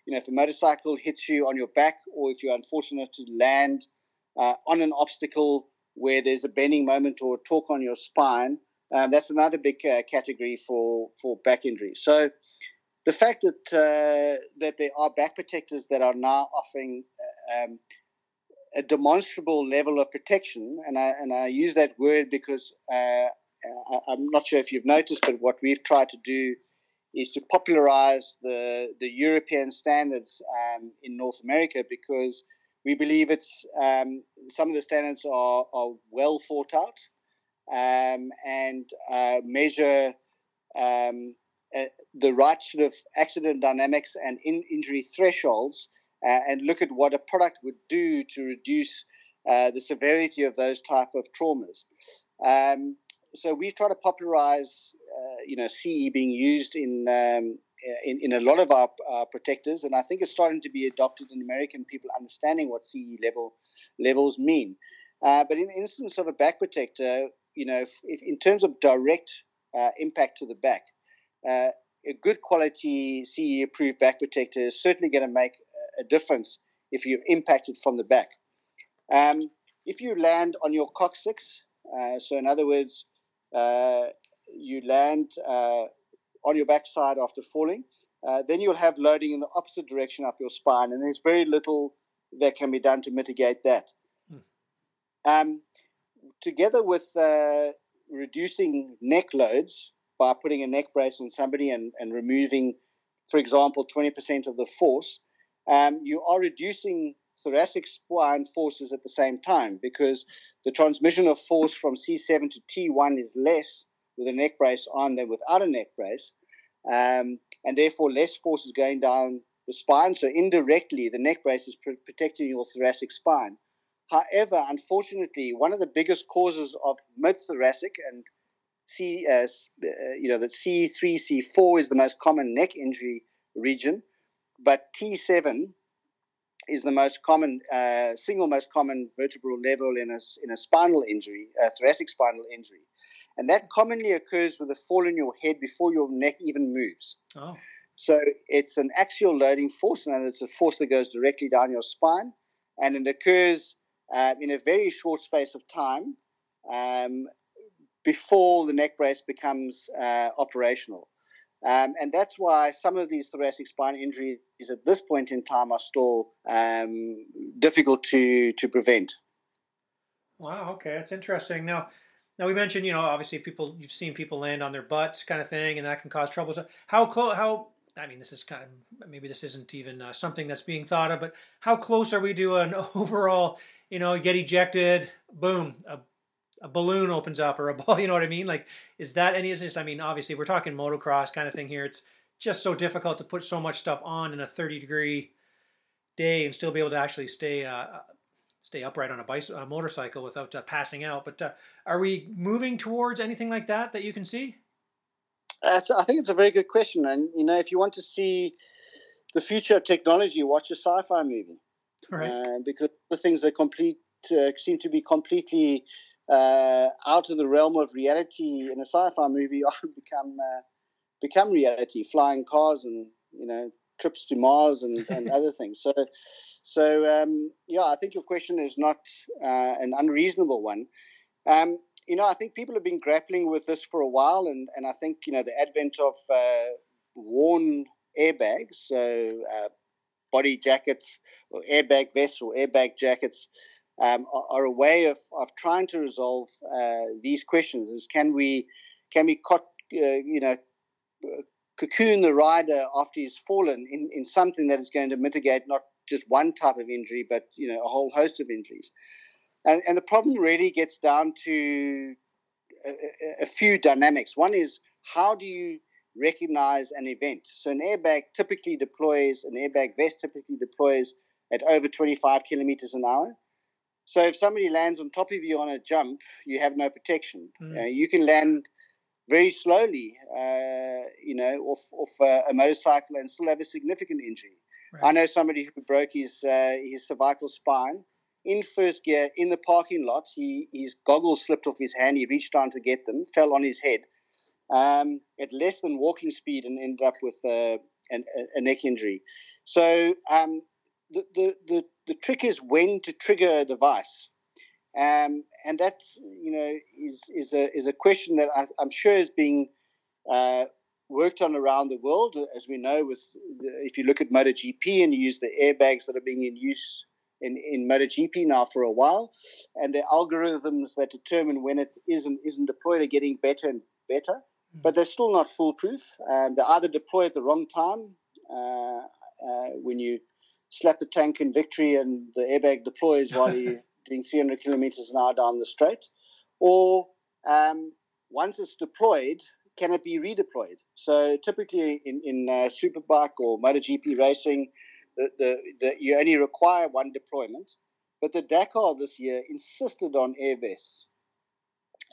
you know, if a motorcycle hits you on your back, or if you're unfortunate to land uh, on an obstacle where there's a bending moment or a torque on your spine, um, that's another big uh, category for, for back injury. So the fact that, uh, that there are back protectors that are now offering uh, um, a demonstrable level of protection, and I and I use that word because uh, I, I'm not sure if you've noticed, but what we've tried to do is to popularize the the European standards um, in North America, because We believe it's um, some of the standards are, are well thought out um, and uh, measure um, uh, the right sort of accident dynamics and in injury thresholds uh, and look at what a product would do to reduce uh, the severity of those type of traumas. Um, so we try to popularize, uh, you know, C E being used in um, In, in a lot of our uh, protectors, and I think it's starting to be adopted in American people understanding what C E level levels mean. Uh, but in the instance of a back protector, you know, if, if in terms of direct uh, impact to the back, uh, a good quality C E approved back protector is certainly going to make a difference if you're impacted from the back. Um, if you land on your coccyx, uh, so in other words, uh, you land Uh, on your backside after falling, uh, then you'll have loading in the opposite direction up your spine, and there's very little that can be done to mitigate that. Mm. Um, together with uh, reducing neck loads by putting a neck brace on somebody and, and removing, for example, twenty percent of the force, um, you are reducing thoracic spine forces at the same time, because the transmission of force from C seven to T one is less with a neck brace on than without a neck brace, um, and therefore less force is going down the spine. So indirectly, the neck brace is pr- protecting your thoracic spine. However, unfortunately, one of the biggest causes of mid-thoracic and C, uh, you know, that C three, C four is the most common neck injury region, but T seven is the most common, uh, single most common vertebral level in a in a spinal injury, a thoracic spinal injury. And that commonly occurs with a fall in your head before your neck even moves. Oh. So it's an axial loading force, and it's a force that goes directly down your spine, and it occurs uh, in a very short space of time um, before the neck brace becomes uh, operational. Um, and that's why some of these thoracic spine injuries at this point in time are still um, difficult to, to prevent. Wow, okay, that's interesting. Now, Now we mentioned, you know, obviously people, you've seen people land on their butts, kind of thing, and that can cause trouble. So how close? How I mean, this is kind of maybe this isn't even uh, something that's being thought of, but how close are we to an overall, you know, get ejected, boom, a, a balloon opens up or a ball? You know what I mean? Like, is that any? Is this, I mean, obviously we're talking motocross kind of thing here. It's just so difficult to put so much stuff on in a thirty degree day and still be able to actually stay. Uh, stay upright on a, bicycle, a motorcycle without uh, passing out. But uh, are we moving towards anything like that that you can see? Uh, so I think it's a very good question. And, you know, if you want to see the future of technology, watch a sci-fi movie. Right. Uh, because the things that complete uh, seem to be completely uh, out of the realm of reality in a sci-fi movie often become uh, become reality, flying cars and, you know, trips to Mars and, and other things. So, so um, yeah, I think your question is not uh, an unreasonable one. Um, you know, I think people have been grappling with this for a while, and, and I think, you know, the advent of uh, worn airbags, so uh, body jackets or airbag vests or airbag jackets um, are, are a way of, of trying to resolve uh, these questions. Is can we, can we caught, uh, you know, uh, cocoon the rider after he's fallen in, in something that is going to mitigate not just one type of injury, but, you know, a whole host of injuries. And, and the problem really gets down to a, a few dynamics. One is, how do you recognize an event? So an airbag typically deploys, an airbag vest typically deploys at over twenty-five kilometers an hour. So if somebody lands on top of you on a jump, you have no protection. Mm. Uh, you can land very slowly, uh, you know, off, off uh, a motorcycle and still have a significant injury. Right. I know somebody who broke his uh, his cervical spine in first gear in the parking lot. He his goggles slipped off his hand. He reached down to get them, fell on his head um, at less than walking speed, and ended up with uh, an, a neck injury. So um, the, the the the trick is when to trigger a device. Um, and that, you know, is is a is a question that I, I'm sure is being uh, worked on around the world, as we know. With the, if you look at MotoGP and you use the airbags that are being in use in in MotoGP now for a while, and the algorithms that determine when it is and isn't deployed are getting better and better, mm-hmm. but they're still not foolproof. Um, they're either deployed at the wrong time uh, uh, when you slap the tank in victory and the airbag deploys while you're doing three hundred kilometers an hour down the straight? Or um, once it's deployed, can it be redeployed? So typically in, in uh, Superbike or MotoGP racing, the, the, the, you only require one deployment. But the Dakar this year insisted on air vests.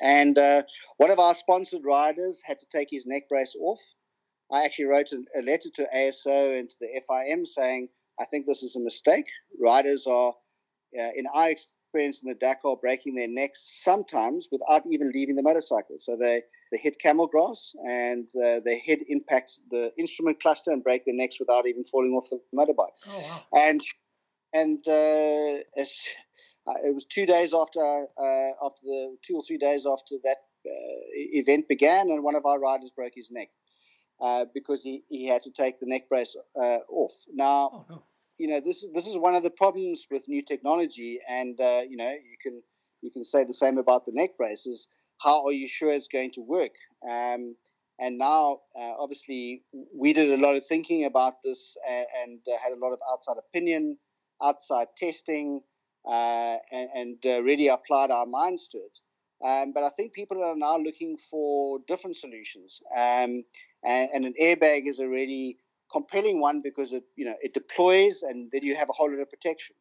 And uh, one of our sponsored riders had to take his neck brace off. I actually wrote a letter to A S O and to the F I M saying, I think this is a mistake. Riders are, uh, in our experience in the Dakar, breaking their necks sometimes without even leaving the motorcycle. So they, they hit camel grass and uh, their head impacts the instrument cluster and break their necks without even falling off the motorbike. Oh, wow. And and uh, it was two days after uh, after the two or three days after that uh, event began, and one of our riders broke his neck. Uh, because he, he had to take the neck brace uh, off. Now, oh, no. you know, this, this is one of the problems with new technology, and, uh, you know, you can you can say the same about the neck braces. How are you sure it's going to work? Um, and now, uh, obviously, we did a lot of thinking about this and, and uh, had a lot of outside opinion, outside testing, uh, and, and uh, really applied our minds to it. Um, but I think people are now looking for different solutions. Um, and, and an airbag is a really compelling one because it, you know, it deploys and then you have a whole lot of protection.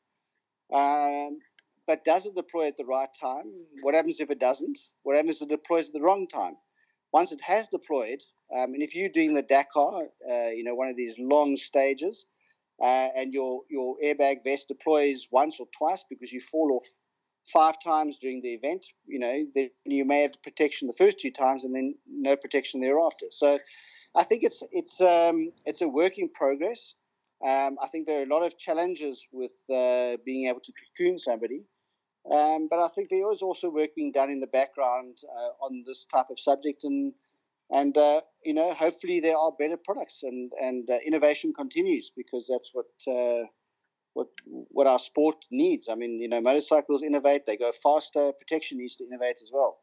Um, but does it deploy at the right time? What happens if it doesn't? What happens if it deploys at the wrong time? Once it has deployed, um, and if you're doing the Dakar, uh, you know, one of these long stages, uh, and your, your airbag vest deploys once or twice because you fall off five times during the event, you know, then you may have protection the first two times and then no protection thereafter. So I think it's it's um, it's a work in progress. Um, I think there are a lot of challenges with uh, being able to cocoon somebody. Um, but I think there is also work being done in the background uh, on this type of subject. And, and uh, you know, hopefully there are better products and, and uh, innovation continues because that's what... Uh, What, what our sport needs. I mean, you know, motorcycles innovate, they go faster, protection needs to innovate as well.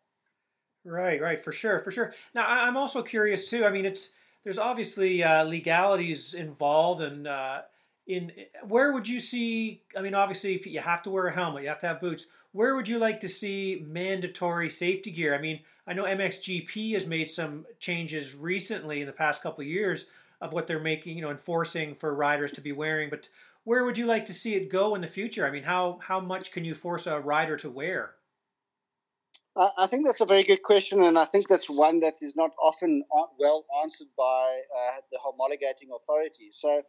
Right, right, for sure, for sure. Now, I'm also curious too, I mean, it's there's obviously uh, legalities involved and uh, in where would you see, I mean, obviously you have to wear a helmet, you have to have boots. Where would you like to see mandatory safety gear? I mean, I know M X G P has made some changes recently in the past couple of years of what they're making, you know, enforcing for riders to be wearing, but where would you like to see it go in the future? I mean, how, how much can you force a rider to wear? I think that's a very good question, and I think that's one that is not often well answered by uh, the homologating authority. So,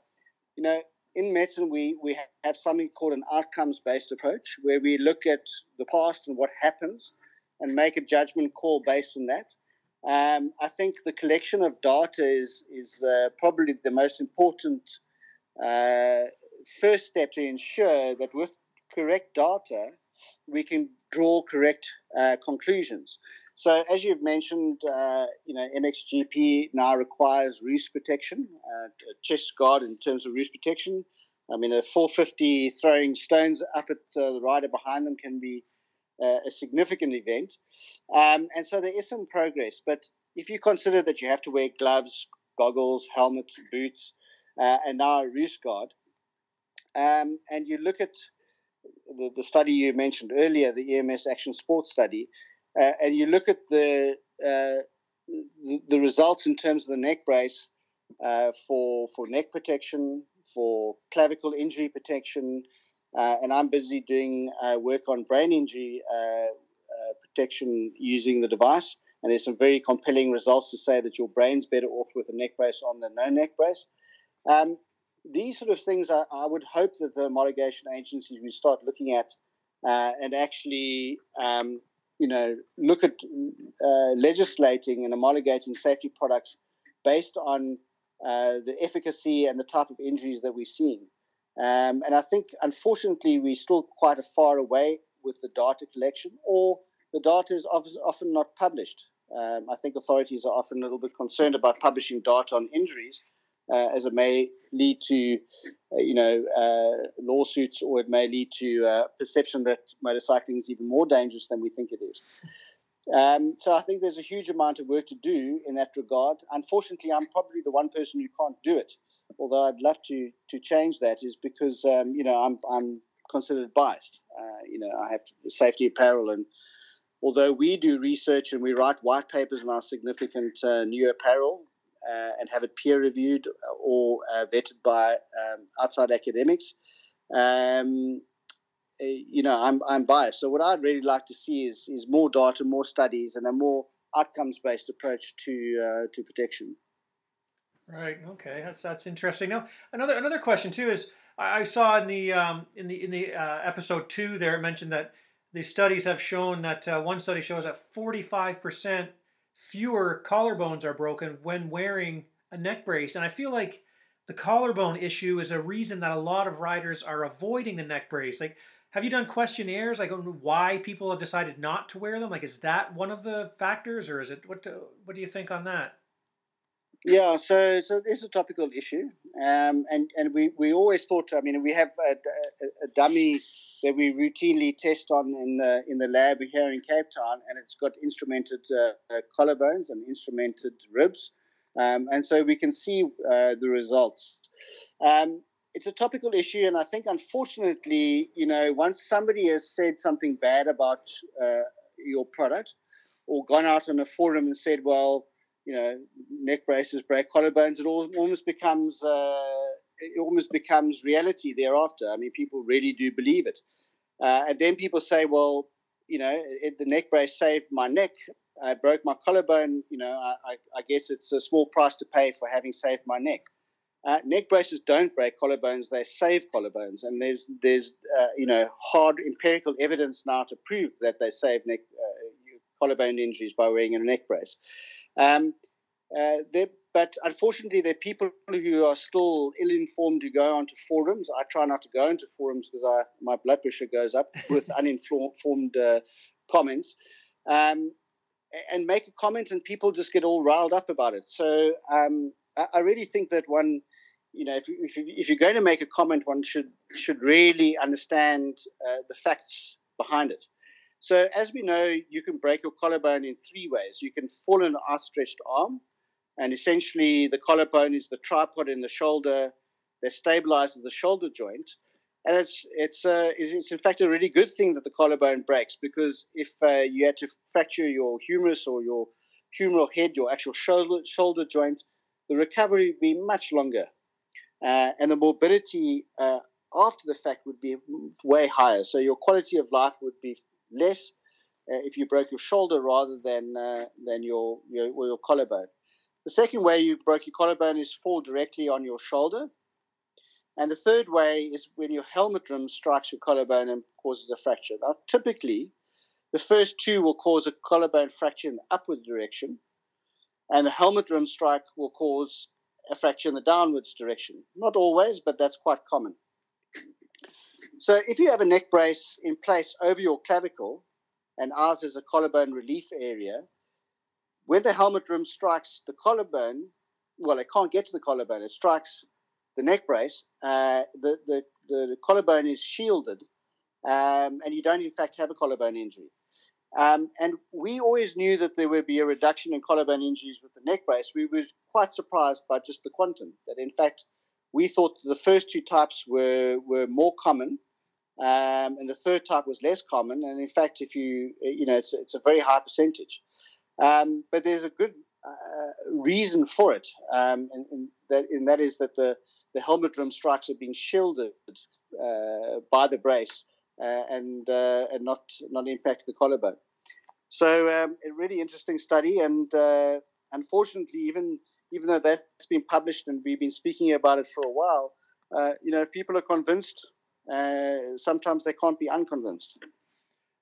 you know, in medicine, we, we have something called an outcomes-based approach, where we look at the past and what happens and make a judgment call based on that. Um, I think the collection of data is, is uh, probably the most important uh first step to ensure that with correct data, we can draw correct uh, conclusions. So as you've mentioned, uh, you know, M X G P now requires wrist protection, uh, chest guard in terms of wrist protection. I mean, a four fifty throwing stones up at uh, the rider behind them can be uh, a significant event. Um, and so there is some progress. But if you consider that you have to wear gloves, goggles, helmets, boots, uh, and now a wrist guard, Um, and you look at the, the study you mentioned earlier, the E M S Action Sports Study, uh, and you look at the, uh, the the results in terms of the neck brace uh, for for neck protection, for clavicle injury protection, uh, and I'm busy doing uh, work on brain injury uh, uh, protection using the device. And there's some very compelling results to say that your brain's better off with a neck brace on than no neck brace. Um, These sort of things, I, I would hope that the homologation agencies we start looking at uh, and actually, um, you know, look at uh, legislating and homologating safety products based on uh, the efficacy and the type of injuries that we're seeing. Um, and I think, unfortunately, we're still quite far away with the data collection, or the data is often not published. Um, I think authorities are often a little bit concerned about publishing data on injuries, Uh, as it may lead to, uh, you know, uh, lawsuits, or it may lead to uh, perception that motorcycling is even more dangerous than we think it is. Um, so I think there's a huge amount of work to do in that regard. Unfortunately, I'm probably the one person who can't do it. although I'd love to to change that, is because um, you know I'm I'm considered biased. Uh, you know, I have safety apparel, and although we do research and we write white papers on our significant uh, new apparel uh, and have it peer reviewed or uh, vetted by um, outside academics, um, you know, I'm I'm biased. So what I'd really like to see is is more data, more studies, and a more outcomes-based approach to uh, to protection. Right. Okay. That's that's interesting. Now, another another question too is I saw in the um, in the in the uh, episode two there it mentioned that the studies have shown that uh, one study shows that forty-five percent fewer collarbones are broken when wearing a neck brace, and I feel like the collarbone issue is a reason that a lot of riders are avoiding the neck brace. Like, have you done questionnaires like on why people have decided not to wear them? Like, is that one of the factors, or is it what? Do, what do you think on that? Yeah, so so it's a topical issue, um, and and we, we always thought. I mean, we have a, a, a dummy that we routinely test on in the in the lab here in Cape Town, and it's got instrumented uh, collarbones and instrumented ribs, um, and so we can see uh, the results. Um, it's a topical issue, and I think unfortunately, you know, once somebody has said something bad about uh, your product, or gone out on a forum and said, well, you know, neck braces break collarbones, it almost becomes uh, it almost becomes reality thereafter. I mean, people really do believe it. Uh, and then people say, well, you know, it, the neck brace saved my neck. I broke my collarbone. You know, I, I, I guess it's a small price to pay for having saved my neck. Uh, neck braces don't break collarbones. They save collarbones. And there's, there's uh, you know, hard empirical evidence now to prove that they save neck uh, collarbone injuries by wearing a neck brace. Um, uh, there, but unfortunately, there are people who are still ill-informed who go onto forums. I try not to go into forums because I, my blood pressure goes up with uninformed uh, comments, um, and make a comment and people just get all riled up about it. So um, I, I really think that one, you know, if, if, if you're going to make a comment, one should should really understand uh, the facts behind it. So as we know, you can break your collarbone in three ways. You can fall on an outstretched arm, and essentially the collarbone is the tripod in the shoulder that stabilizes the shoulder joint. And it's it's uh, it's in fact a really good thing that the collarbone breaks, because if uh, you had to fracture your humerus or your humeral head, your actual shoulder, shoulder joint, the recovery would be much longer. Uh, and the morbidity uh, after the fact would be way higher. So your quality of life would be less uh, if you broke your shoulder rather than uh, than your your, or your collarbone. The second way you broke your collarbone is fall directly on your shoulder, and the third way is when your helmet rim strikes your collarbone and causes a fracture. Now, typically, the first two will cause a collarbone fracture in the upward direction, and a helmet rim strike will cause a fracture in the downwards direction. Not always, but that's quite common. So if you have a neck brace in place over your clavicle, and ours is a collarbone relief area, when the helmet rim strikes the collarbone, well, it can't get to the collarbone. It strikes the neck brace. Uh, the, the, the collarbone is shielded, um, and you don't, in fact, have a collarbone injury. Um, and we always knew that there would be a reduction in collarbone injuries with the neck brace. We were quite surprised by just the quantum, that, in fact, we thought the first two types were, were more common, um, and the third type was less common. And in fact, if you you know, it's it's a very high percentage. Um, but there's a good uh, reason for it, um, and, and that and that is that the, the helmet rim strikes are being shielded uh, by the brace uh, and uh, and not not impact the collarbone. So um, a really interesting study, and uh, unfortunately, even. even though that's been published and we've been speaking about it for a while, uh, you know, if people are convinced, uh, sometimes they can't be unconvinced.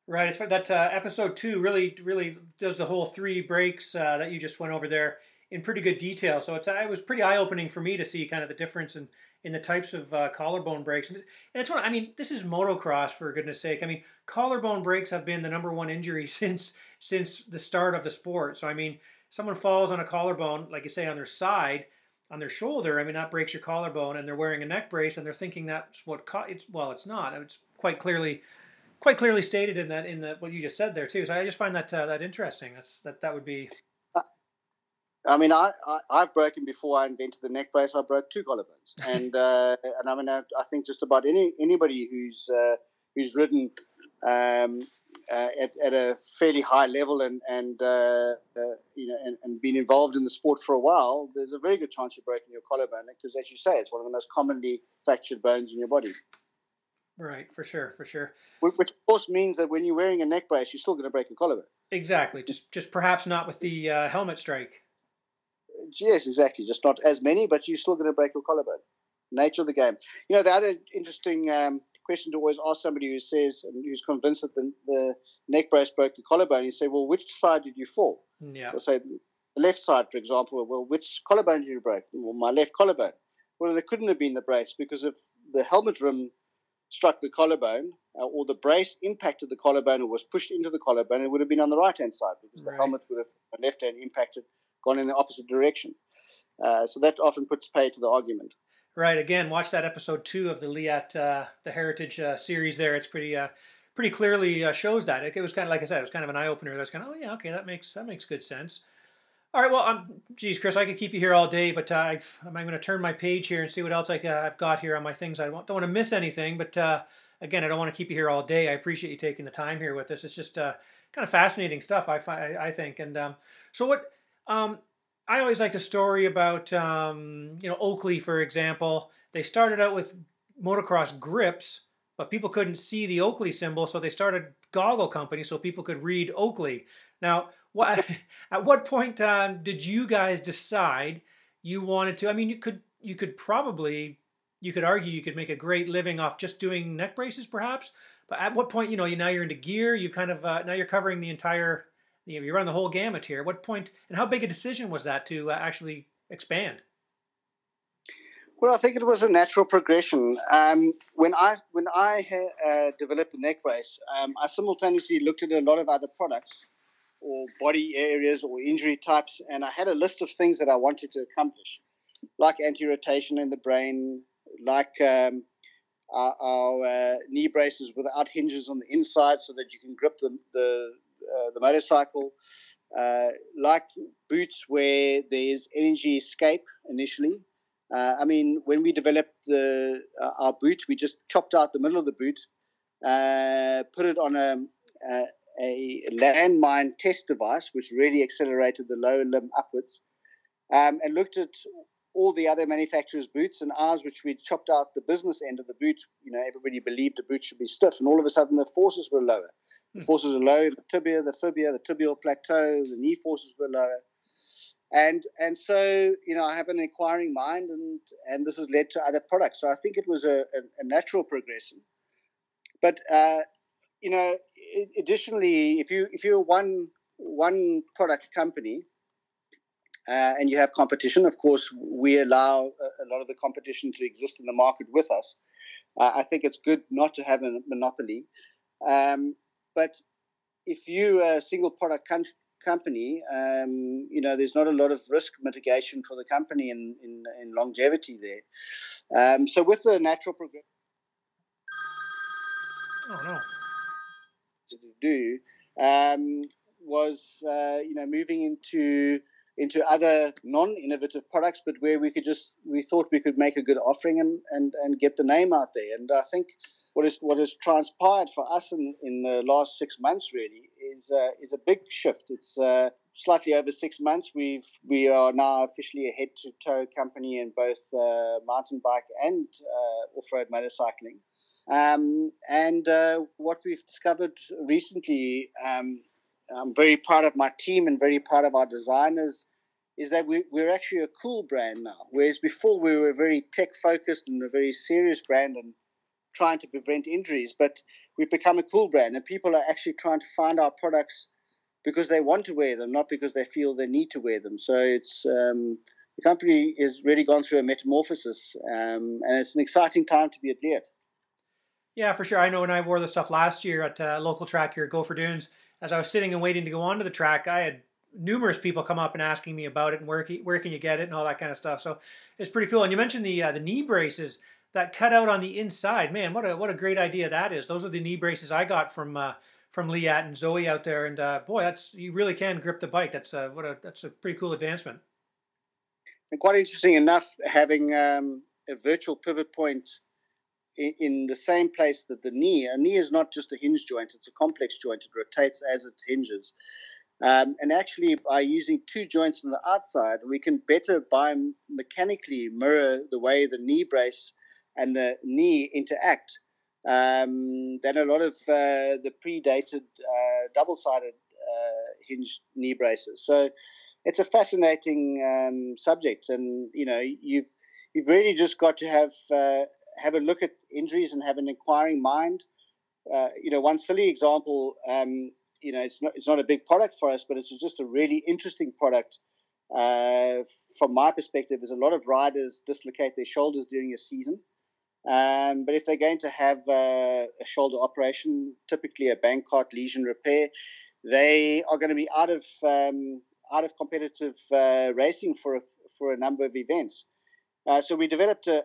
Right. It's that uh, episode two really, really does the whole three breaks uh, that you just went over there in pretty good detail. So it's, it was pretty eye-opening for me to see kind of the difference in, in the types of uh, collarbone breaks. And it's one, I mean, this is motocross, for goodness sake. I mean, collarbone breaks have been the number one injury since since the start of the sport. So, I mean, someone falls on a collarbone, like you say, on their side, on their shoulder. I mean, that breaks your collarbone, and they're wearing a neck brace, and they're thinking that's what co- it's. Well, it's not. It's quite clearly, quite clearly stated in that in the, what you just said there too. So I just find that uh, that interesting. That's that that would be. I mean, I, I, I've broken before I invented the neck brace. I broke two collarbones. And uh, and I mean, I, I think just about any anybody who's uh, who's ridden um, uh, at, at a fairly high level and, and uh, uh, you know, and, and been involved in the sport for a while, there's a very good chance you're breaking your collarbone because, as you say, it's one of the most commonly fractured bones in your body. Right, for sure, for sure. Which, of course, means that when you're wearing a neck brace, you're still going to break your collarbone. Exactly, just just perhaps not with the uh, helmet strike. Yes, exactly. Just not as many, but you're still going to break your collarbone. Nature of the game. You know, the other interesting um, question to always ask somebody who says, and who's convinced that the, the neck brace broke the collarbone, you say, well, which side did you fall? Yeah. Or say, the left side, for example. Well, which collarbone did you break? Well, my left collarbone. Well, it couldn't have been the brace because if the helmet rim struck the collarbone uh, or the brace impacted the collarbone or was pushed into the collarbone, it would have been on the right-hand side because right. the helmet would have, the left hand impacted, gone in the opposite direction. Uh, so that often puts pay to the argument. Right. Again, watch that episode two of the Leatt, uh, the Heritage uh, series there. It's pretty uh, pretty clearly uh, shows that. It, it was kind of, like I said, it was kind of an eye-opener. That's kind of, oh, yeah, okay, that makes that makes good sense. All right, well, um, geez, Chris, I could keep you here all day, but uh, I've, I'm going to turn my page here and see what else I, uh, I've got here on my things. I don't, don't want to miss anything, but uh, again, I don't want to keep you here all day. I appreciate you taking the time here with us. It's just uh, kind of fascinating stuff, I, I, I think. And um, so what... Um, I always like the story about, um, you know, Oakley, for example. They started out with motocross grips, but people couldn't see the Oakley symbol, so they started goggle company so people could read Oakley. Now, what, at what point uh, did you guys decide you wanted to? I mean, you could you could probably, you could argue you could make a great living off just doing neck braces, perhaps. But at what point, you know, you, now you're into gear. You kind of uh, now you're covering the entire. You run the whole gamut here. What point and how big a decision was that to uh, actually expand? Well, I think it was a natural progression. Um, when I when I uh, developed the neck brace, um, I simultaneously looked at a lot of other products or body areas or injury types, and I had a list of things that I wanted to accomplish, like anti-rotation in the brain, like um, our, our uh, knee braces without hinges on the inside so that you can grip the the Uh, the motorcycle, uh, like boots where there's energy escape initially. Uh, I mean, when we developed the, uh, our boot, we just chopped out the middle of the boot, uh, put it on a, a, a landmine test device, which really accelerated the lower limb upwards, um, and looked at all the other manufacturers' boots and ours, which we chopped out the business end of the boot. You know, everybody believed the boot should be stiff, and all of a sudden the forces were lower. The forces were low, the tibia, the fibula, the tibial plateau, the knee forces were low. And and so, you know, I have an inquiring mind, and, and this has led to other products. So I think it was a, a, a natural progression. But, uh, you know, additionally, if, you, if you're one, one product company uh, and you have competition, of course, we allow a, a lot of the competition to exist in the market with us. Uh, I think it's good not to have a monopoly. Um But if you're a single product com- company, um, you know, there's not a lot of risk mitigation for the company in, in, in longevity there. Um, so with the natural progression, oh no, to do um, was uh, you know moving into into other non-innovative products, but where we could just we thought we could make a good offering and and, and get the name out there, and I think. What is what has transpired for us in, in the last six months really is uh, is a big shift. It's uh, slightly over six months. We've we are now officially a head-to-toe company in both uh, mountain bike and uh, off-road motorcycling. Um, and uh, what we've discovered recently, um, I'm very proud of my team and very proud of our designers. Is that we, we're actually a cool brand now, whereas before we were very tech-focused and a very serious brand and trying to prevent injuries, but we've become a cool brand and people are actually trying to find our products because they want to wear them, not because they feel they need to wear them. So it's um, the company has really gone through a metamorphosis um, and it's an exciting time to be at Leatt. Yeah, for sure. I know when I wore the stuff last year at a local track here at Gopher Dunes, as I was sitting and waiting to go onto the track, I had numerous people come up and asking me about it and where, where can you get it and all that kind of stuff. So it's pretty cool. And you mentioned the uh, the knee braces. That cutout on the inside, man, what a what a great idea that is. Those are the knee braces I got from uh, from Leatt and Zoe out there, and uh, boy, that's you really can grip the bike. That's uh, what a that's a pretty cool advancement. And quite interesting enough, having um, a virtual pivot point in, in the same place that the knee. A knee is not just a hinge joint, it's a complex joint. It rotates as it hinges. Um, and actually, by using two joints on the outside, we can better biomechanically mirror the way the knee brace and the knee interact um, than a lot of uh, the predated uh, double-sided uh, hinged knee braces. So it's a fascinating um, subject, and you know you've you've really just got to have uh, have a look at injuries and have an inquiring mind. Uh, you know, one silly example. Um, you know, it's not it's not a big product for us, but it's just a really interesting product. Uh, from my perspective, is a lot of riders dislocate their shoulders during a season, um, but if they're going to have uh, a shoulder operation, typically a Bankart lesion repair, they are going to be out of um, out of competitive uh, racing for a, for a number of events. Uh, so we developed a,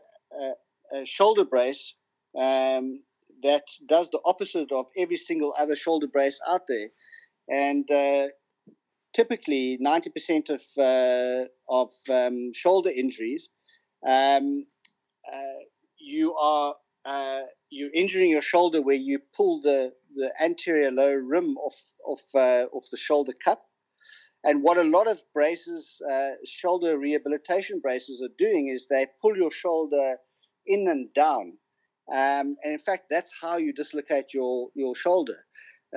a, a shoulder brace um, that does the opposite of every single other shoulder brace out there, and uh, typically ninety percent of uh, of um, shoulder injuries, um, uh, you are uh, you're injuring your shoulder where you pull the, the anterior lower rim off off uh, off the shoulder cup. And what a lot of braces, uh, shoulder rehabilitation braces, are doing is they pull your shoulder in and down, um, and in fact that's how you dislocate your your shoulder.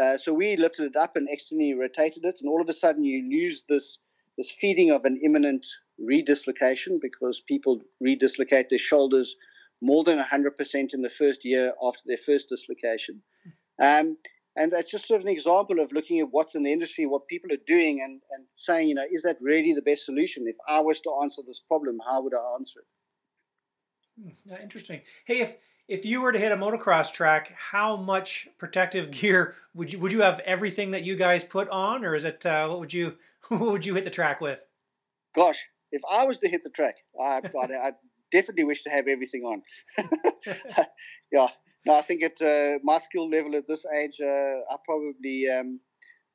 Uh, so we lifted it up and externally rotated it, and all of a sudden you lose this this feeling of an imminent redislocation, because people redislocate their shoulders more than one hundred percent in the first year after their first dislocation. Um, and that's just sort of an example of looking at what's in the industry, what people are doing, and, and saying, you know, is that really the best solution? If I was to answer this problem, how would I answer it? Hmm, interesting. Hey, if... If you were to hit a motocross track, how much protective gear would you would you have? Everything that you guys put on, or is it uh, what would you what would you hit the track with? Gosh, if I was to hit the track, I I definitely wish to have everything on. Yeah, no, I think at uh, my skill level at this age, uh, I probably um,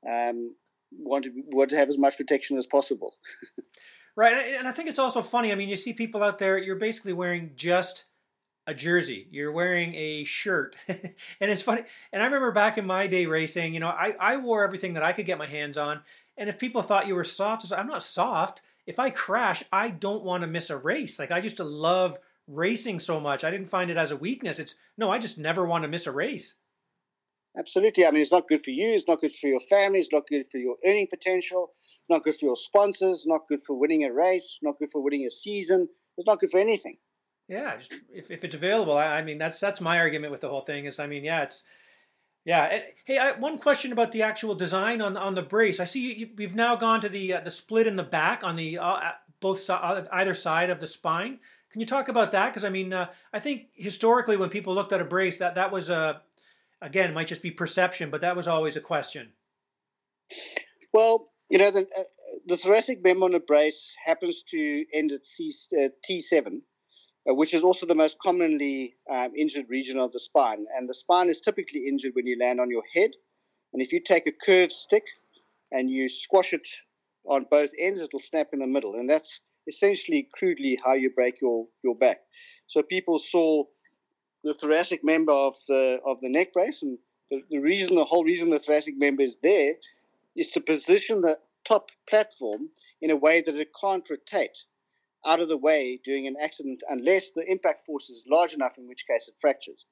um, want to want to have as much protection as possible. Right, and I think it's also funny. I mean, you see people out there. You're basically wearing just a jersey, you're wearing a shirt. And it's funny. And I remember back in my day racing, you know, I, I wore everything that I could get my hands on. And if people thought you were soft, I'm not soft. If I crash, I don't want to miss a race. Like, I used to love racing so much. I didn't find it as a weakness. It's no, I just never want to miss a race. Absolutely. I mean, it's not good for you. It's not good for your family. It's not good for your earning potential. It's not good for your sponsors. Not good for winning a race. Not good for winning a season. It's not good for anything. Yeah, just if if it's available, I, I mean that's that's my argument with the whole thing. Is I mean, yeah, it's yeah. And, hey, I, one question about the actual design on on the brace. I see you, you, you've now gone to the uh, the split in the back on the uh, both uh, either side of the spine. Can you talk about that? Because I mean, uh, I think historically when people looked at a brace, that that was a again it might just be perception, but that was always a question. Well, you know, the uh, the thoracic membrane on a brace happens to end at C, uh, T seven. Which is also the most commonly um, injured region of the spine. And the spine is typically injured when you land on your head. And if you take a curved stick and you squash it on both ends, it'll snap in the middle. And that's essentially crudely how you break your, your back. So people saw the thoracic member of the of the neck brace, and the, the reason, the whole reason the thoracic member is there is to position the top platform in a way that it can't rotate out of the way during an accident, unless the impact force is large enough, in which case it fractures.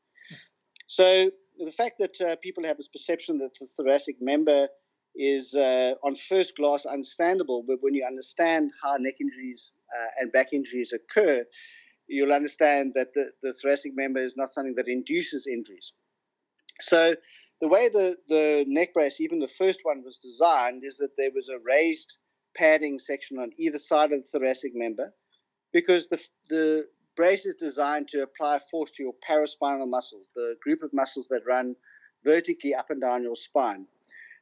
So the fact that uh, people have this perception that the thoracic member is uh, on first glance understandable, but when you understand how neck injuries uh, and back injuries occur, you'll understand that the, the thoracic member is not something that induces injuries. So the way the, the neck brace, even the first one, was designed is that there was a raised padding section on either side of the thoracic member, because the the brace is designed to apply force to your paraspinal muscles, the group of muscles that run vertically up and down your spine.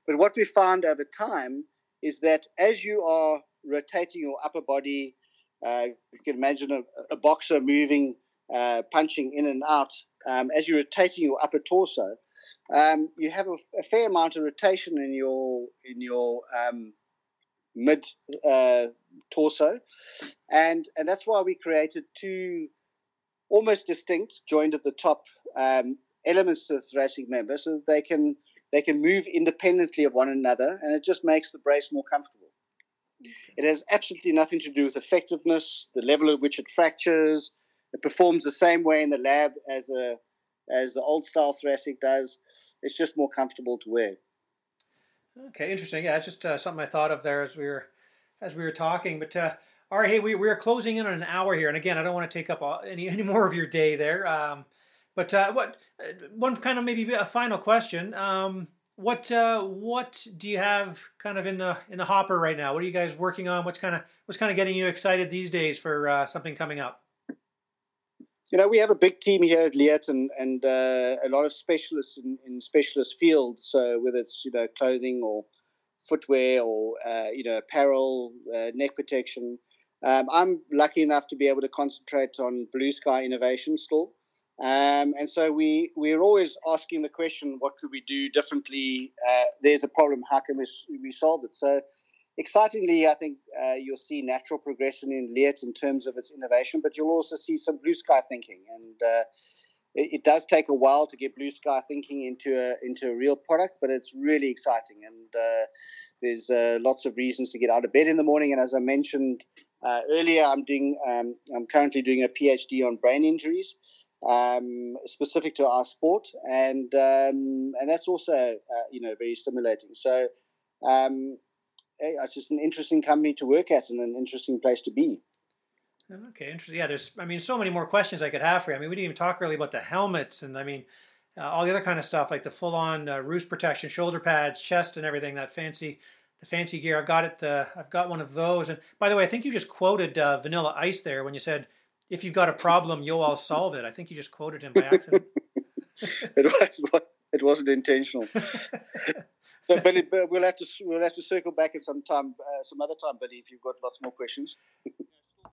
But what we found over time is that as you are rotating your upper body, uh, you can imagine a, a boxer moving, uh, punching in and out, um, as you're rotating your upper torso, um, you have a, a fair amount of rotation in your, in your um, mid uh, torso, and and that's why we created two almost distinct, joined at the top, um, elements to the thoracic member, so that they can they can move independently of one another, and it just makes the brace more comfortable. It has absolutely nothing to do with effectiveness, the level at which it fractures. It performs the same way in the lab as a as the old style thoracic does. It's just more comfortable to wear. Okay, interesting. Yeah, that's just uh, something I thought of there as we were as we were talking. But uh, all right, hey, we we are closing in on an hour here, and again, I don't want to take up all, any any more of your day there. Um, but uh, what one kind of maybe a final question. Um, What uh, what do you have kind of in the in the hopper right now? What are you guys working on? What's kind of what's kind of getting you excited these days for uh, something coming up? You know, we have a big team here at Leatt, and and uh, a lot of specialists in, in specialist fields. So whether it's you know clothing or footwear or uh, you know apparel, uh, neck protection, um, I'm lucky enough to be able to concentrate on blue sky innovation still. Um, and so we, we're always asking the question, what could we do differently? Uh, there's a problem, how can we, we solve it? So excitingly, I think uh, you'll see natural progression in Leatt in terms of its innovation, but you'll also see some blue sky thinking. And uh, it, it does take a while to get blue sky thinking into a, into a real product, but it's really exciting. And uh, there's uh, lots of reasons to get out of bed in the morning. And as I mentioned uh, earlier, I'm doing um, I'm currently doing a PhD on brain injuries. Um, specific to our sport, and um, and that's also uh, you know very stimulating. So um, it's just an interesting company to work at and an interesting place to be. Okay, interesting. Yeah, there's I mean so many more questions I could have for you. I mean we didn't even talk really about the helmets and I mean uh, all the other kind of stuff like the full-on uh, roost protection, shoulder pads, chest, and everything. That fancy the fancy gear. I've got it. The I've got one of those. And by the way, I think you just quoted uh, Vanilla Ice there when you said, if you've got a problem, you'll all solve it. I think you just quoted him by accident. it, was, it wasn't intentional. So, Billy, we'll have to we'll have to circle back at some time, uh, some other time, Billy, if you've got lots more questions.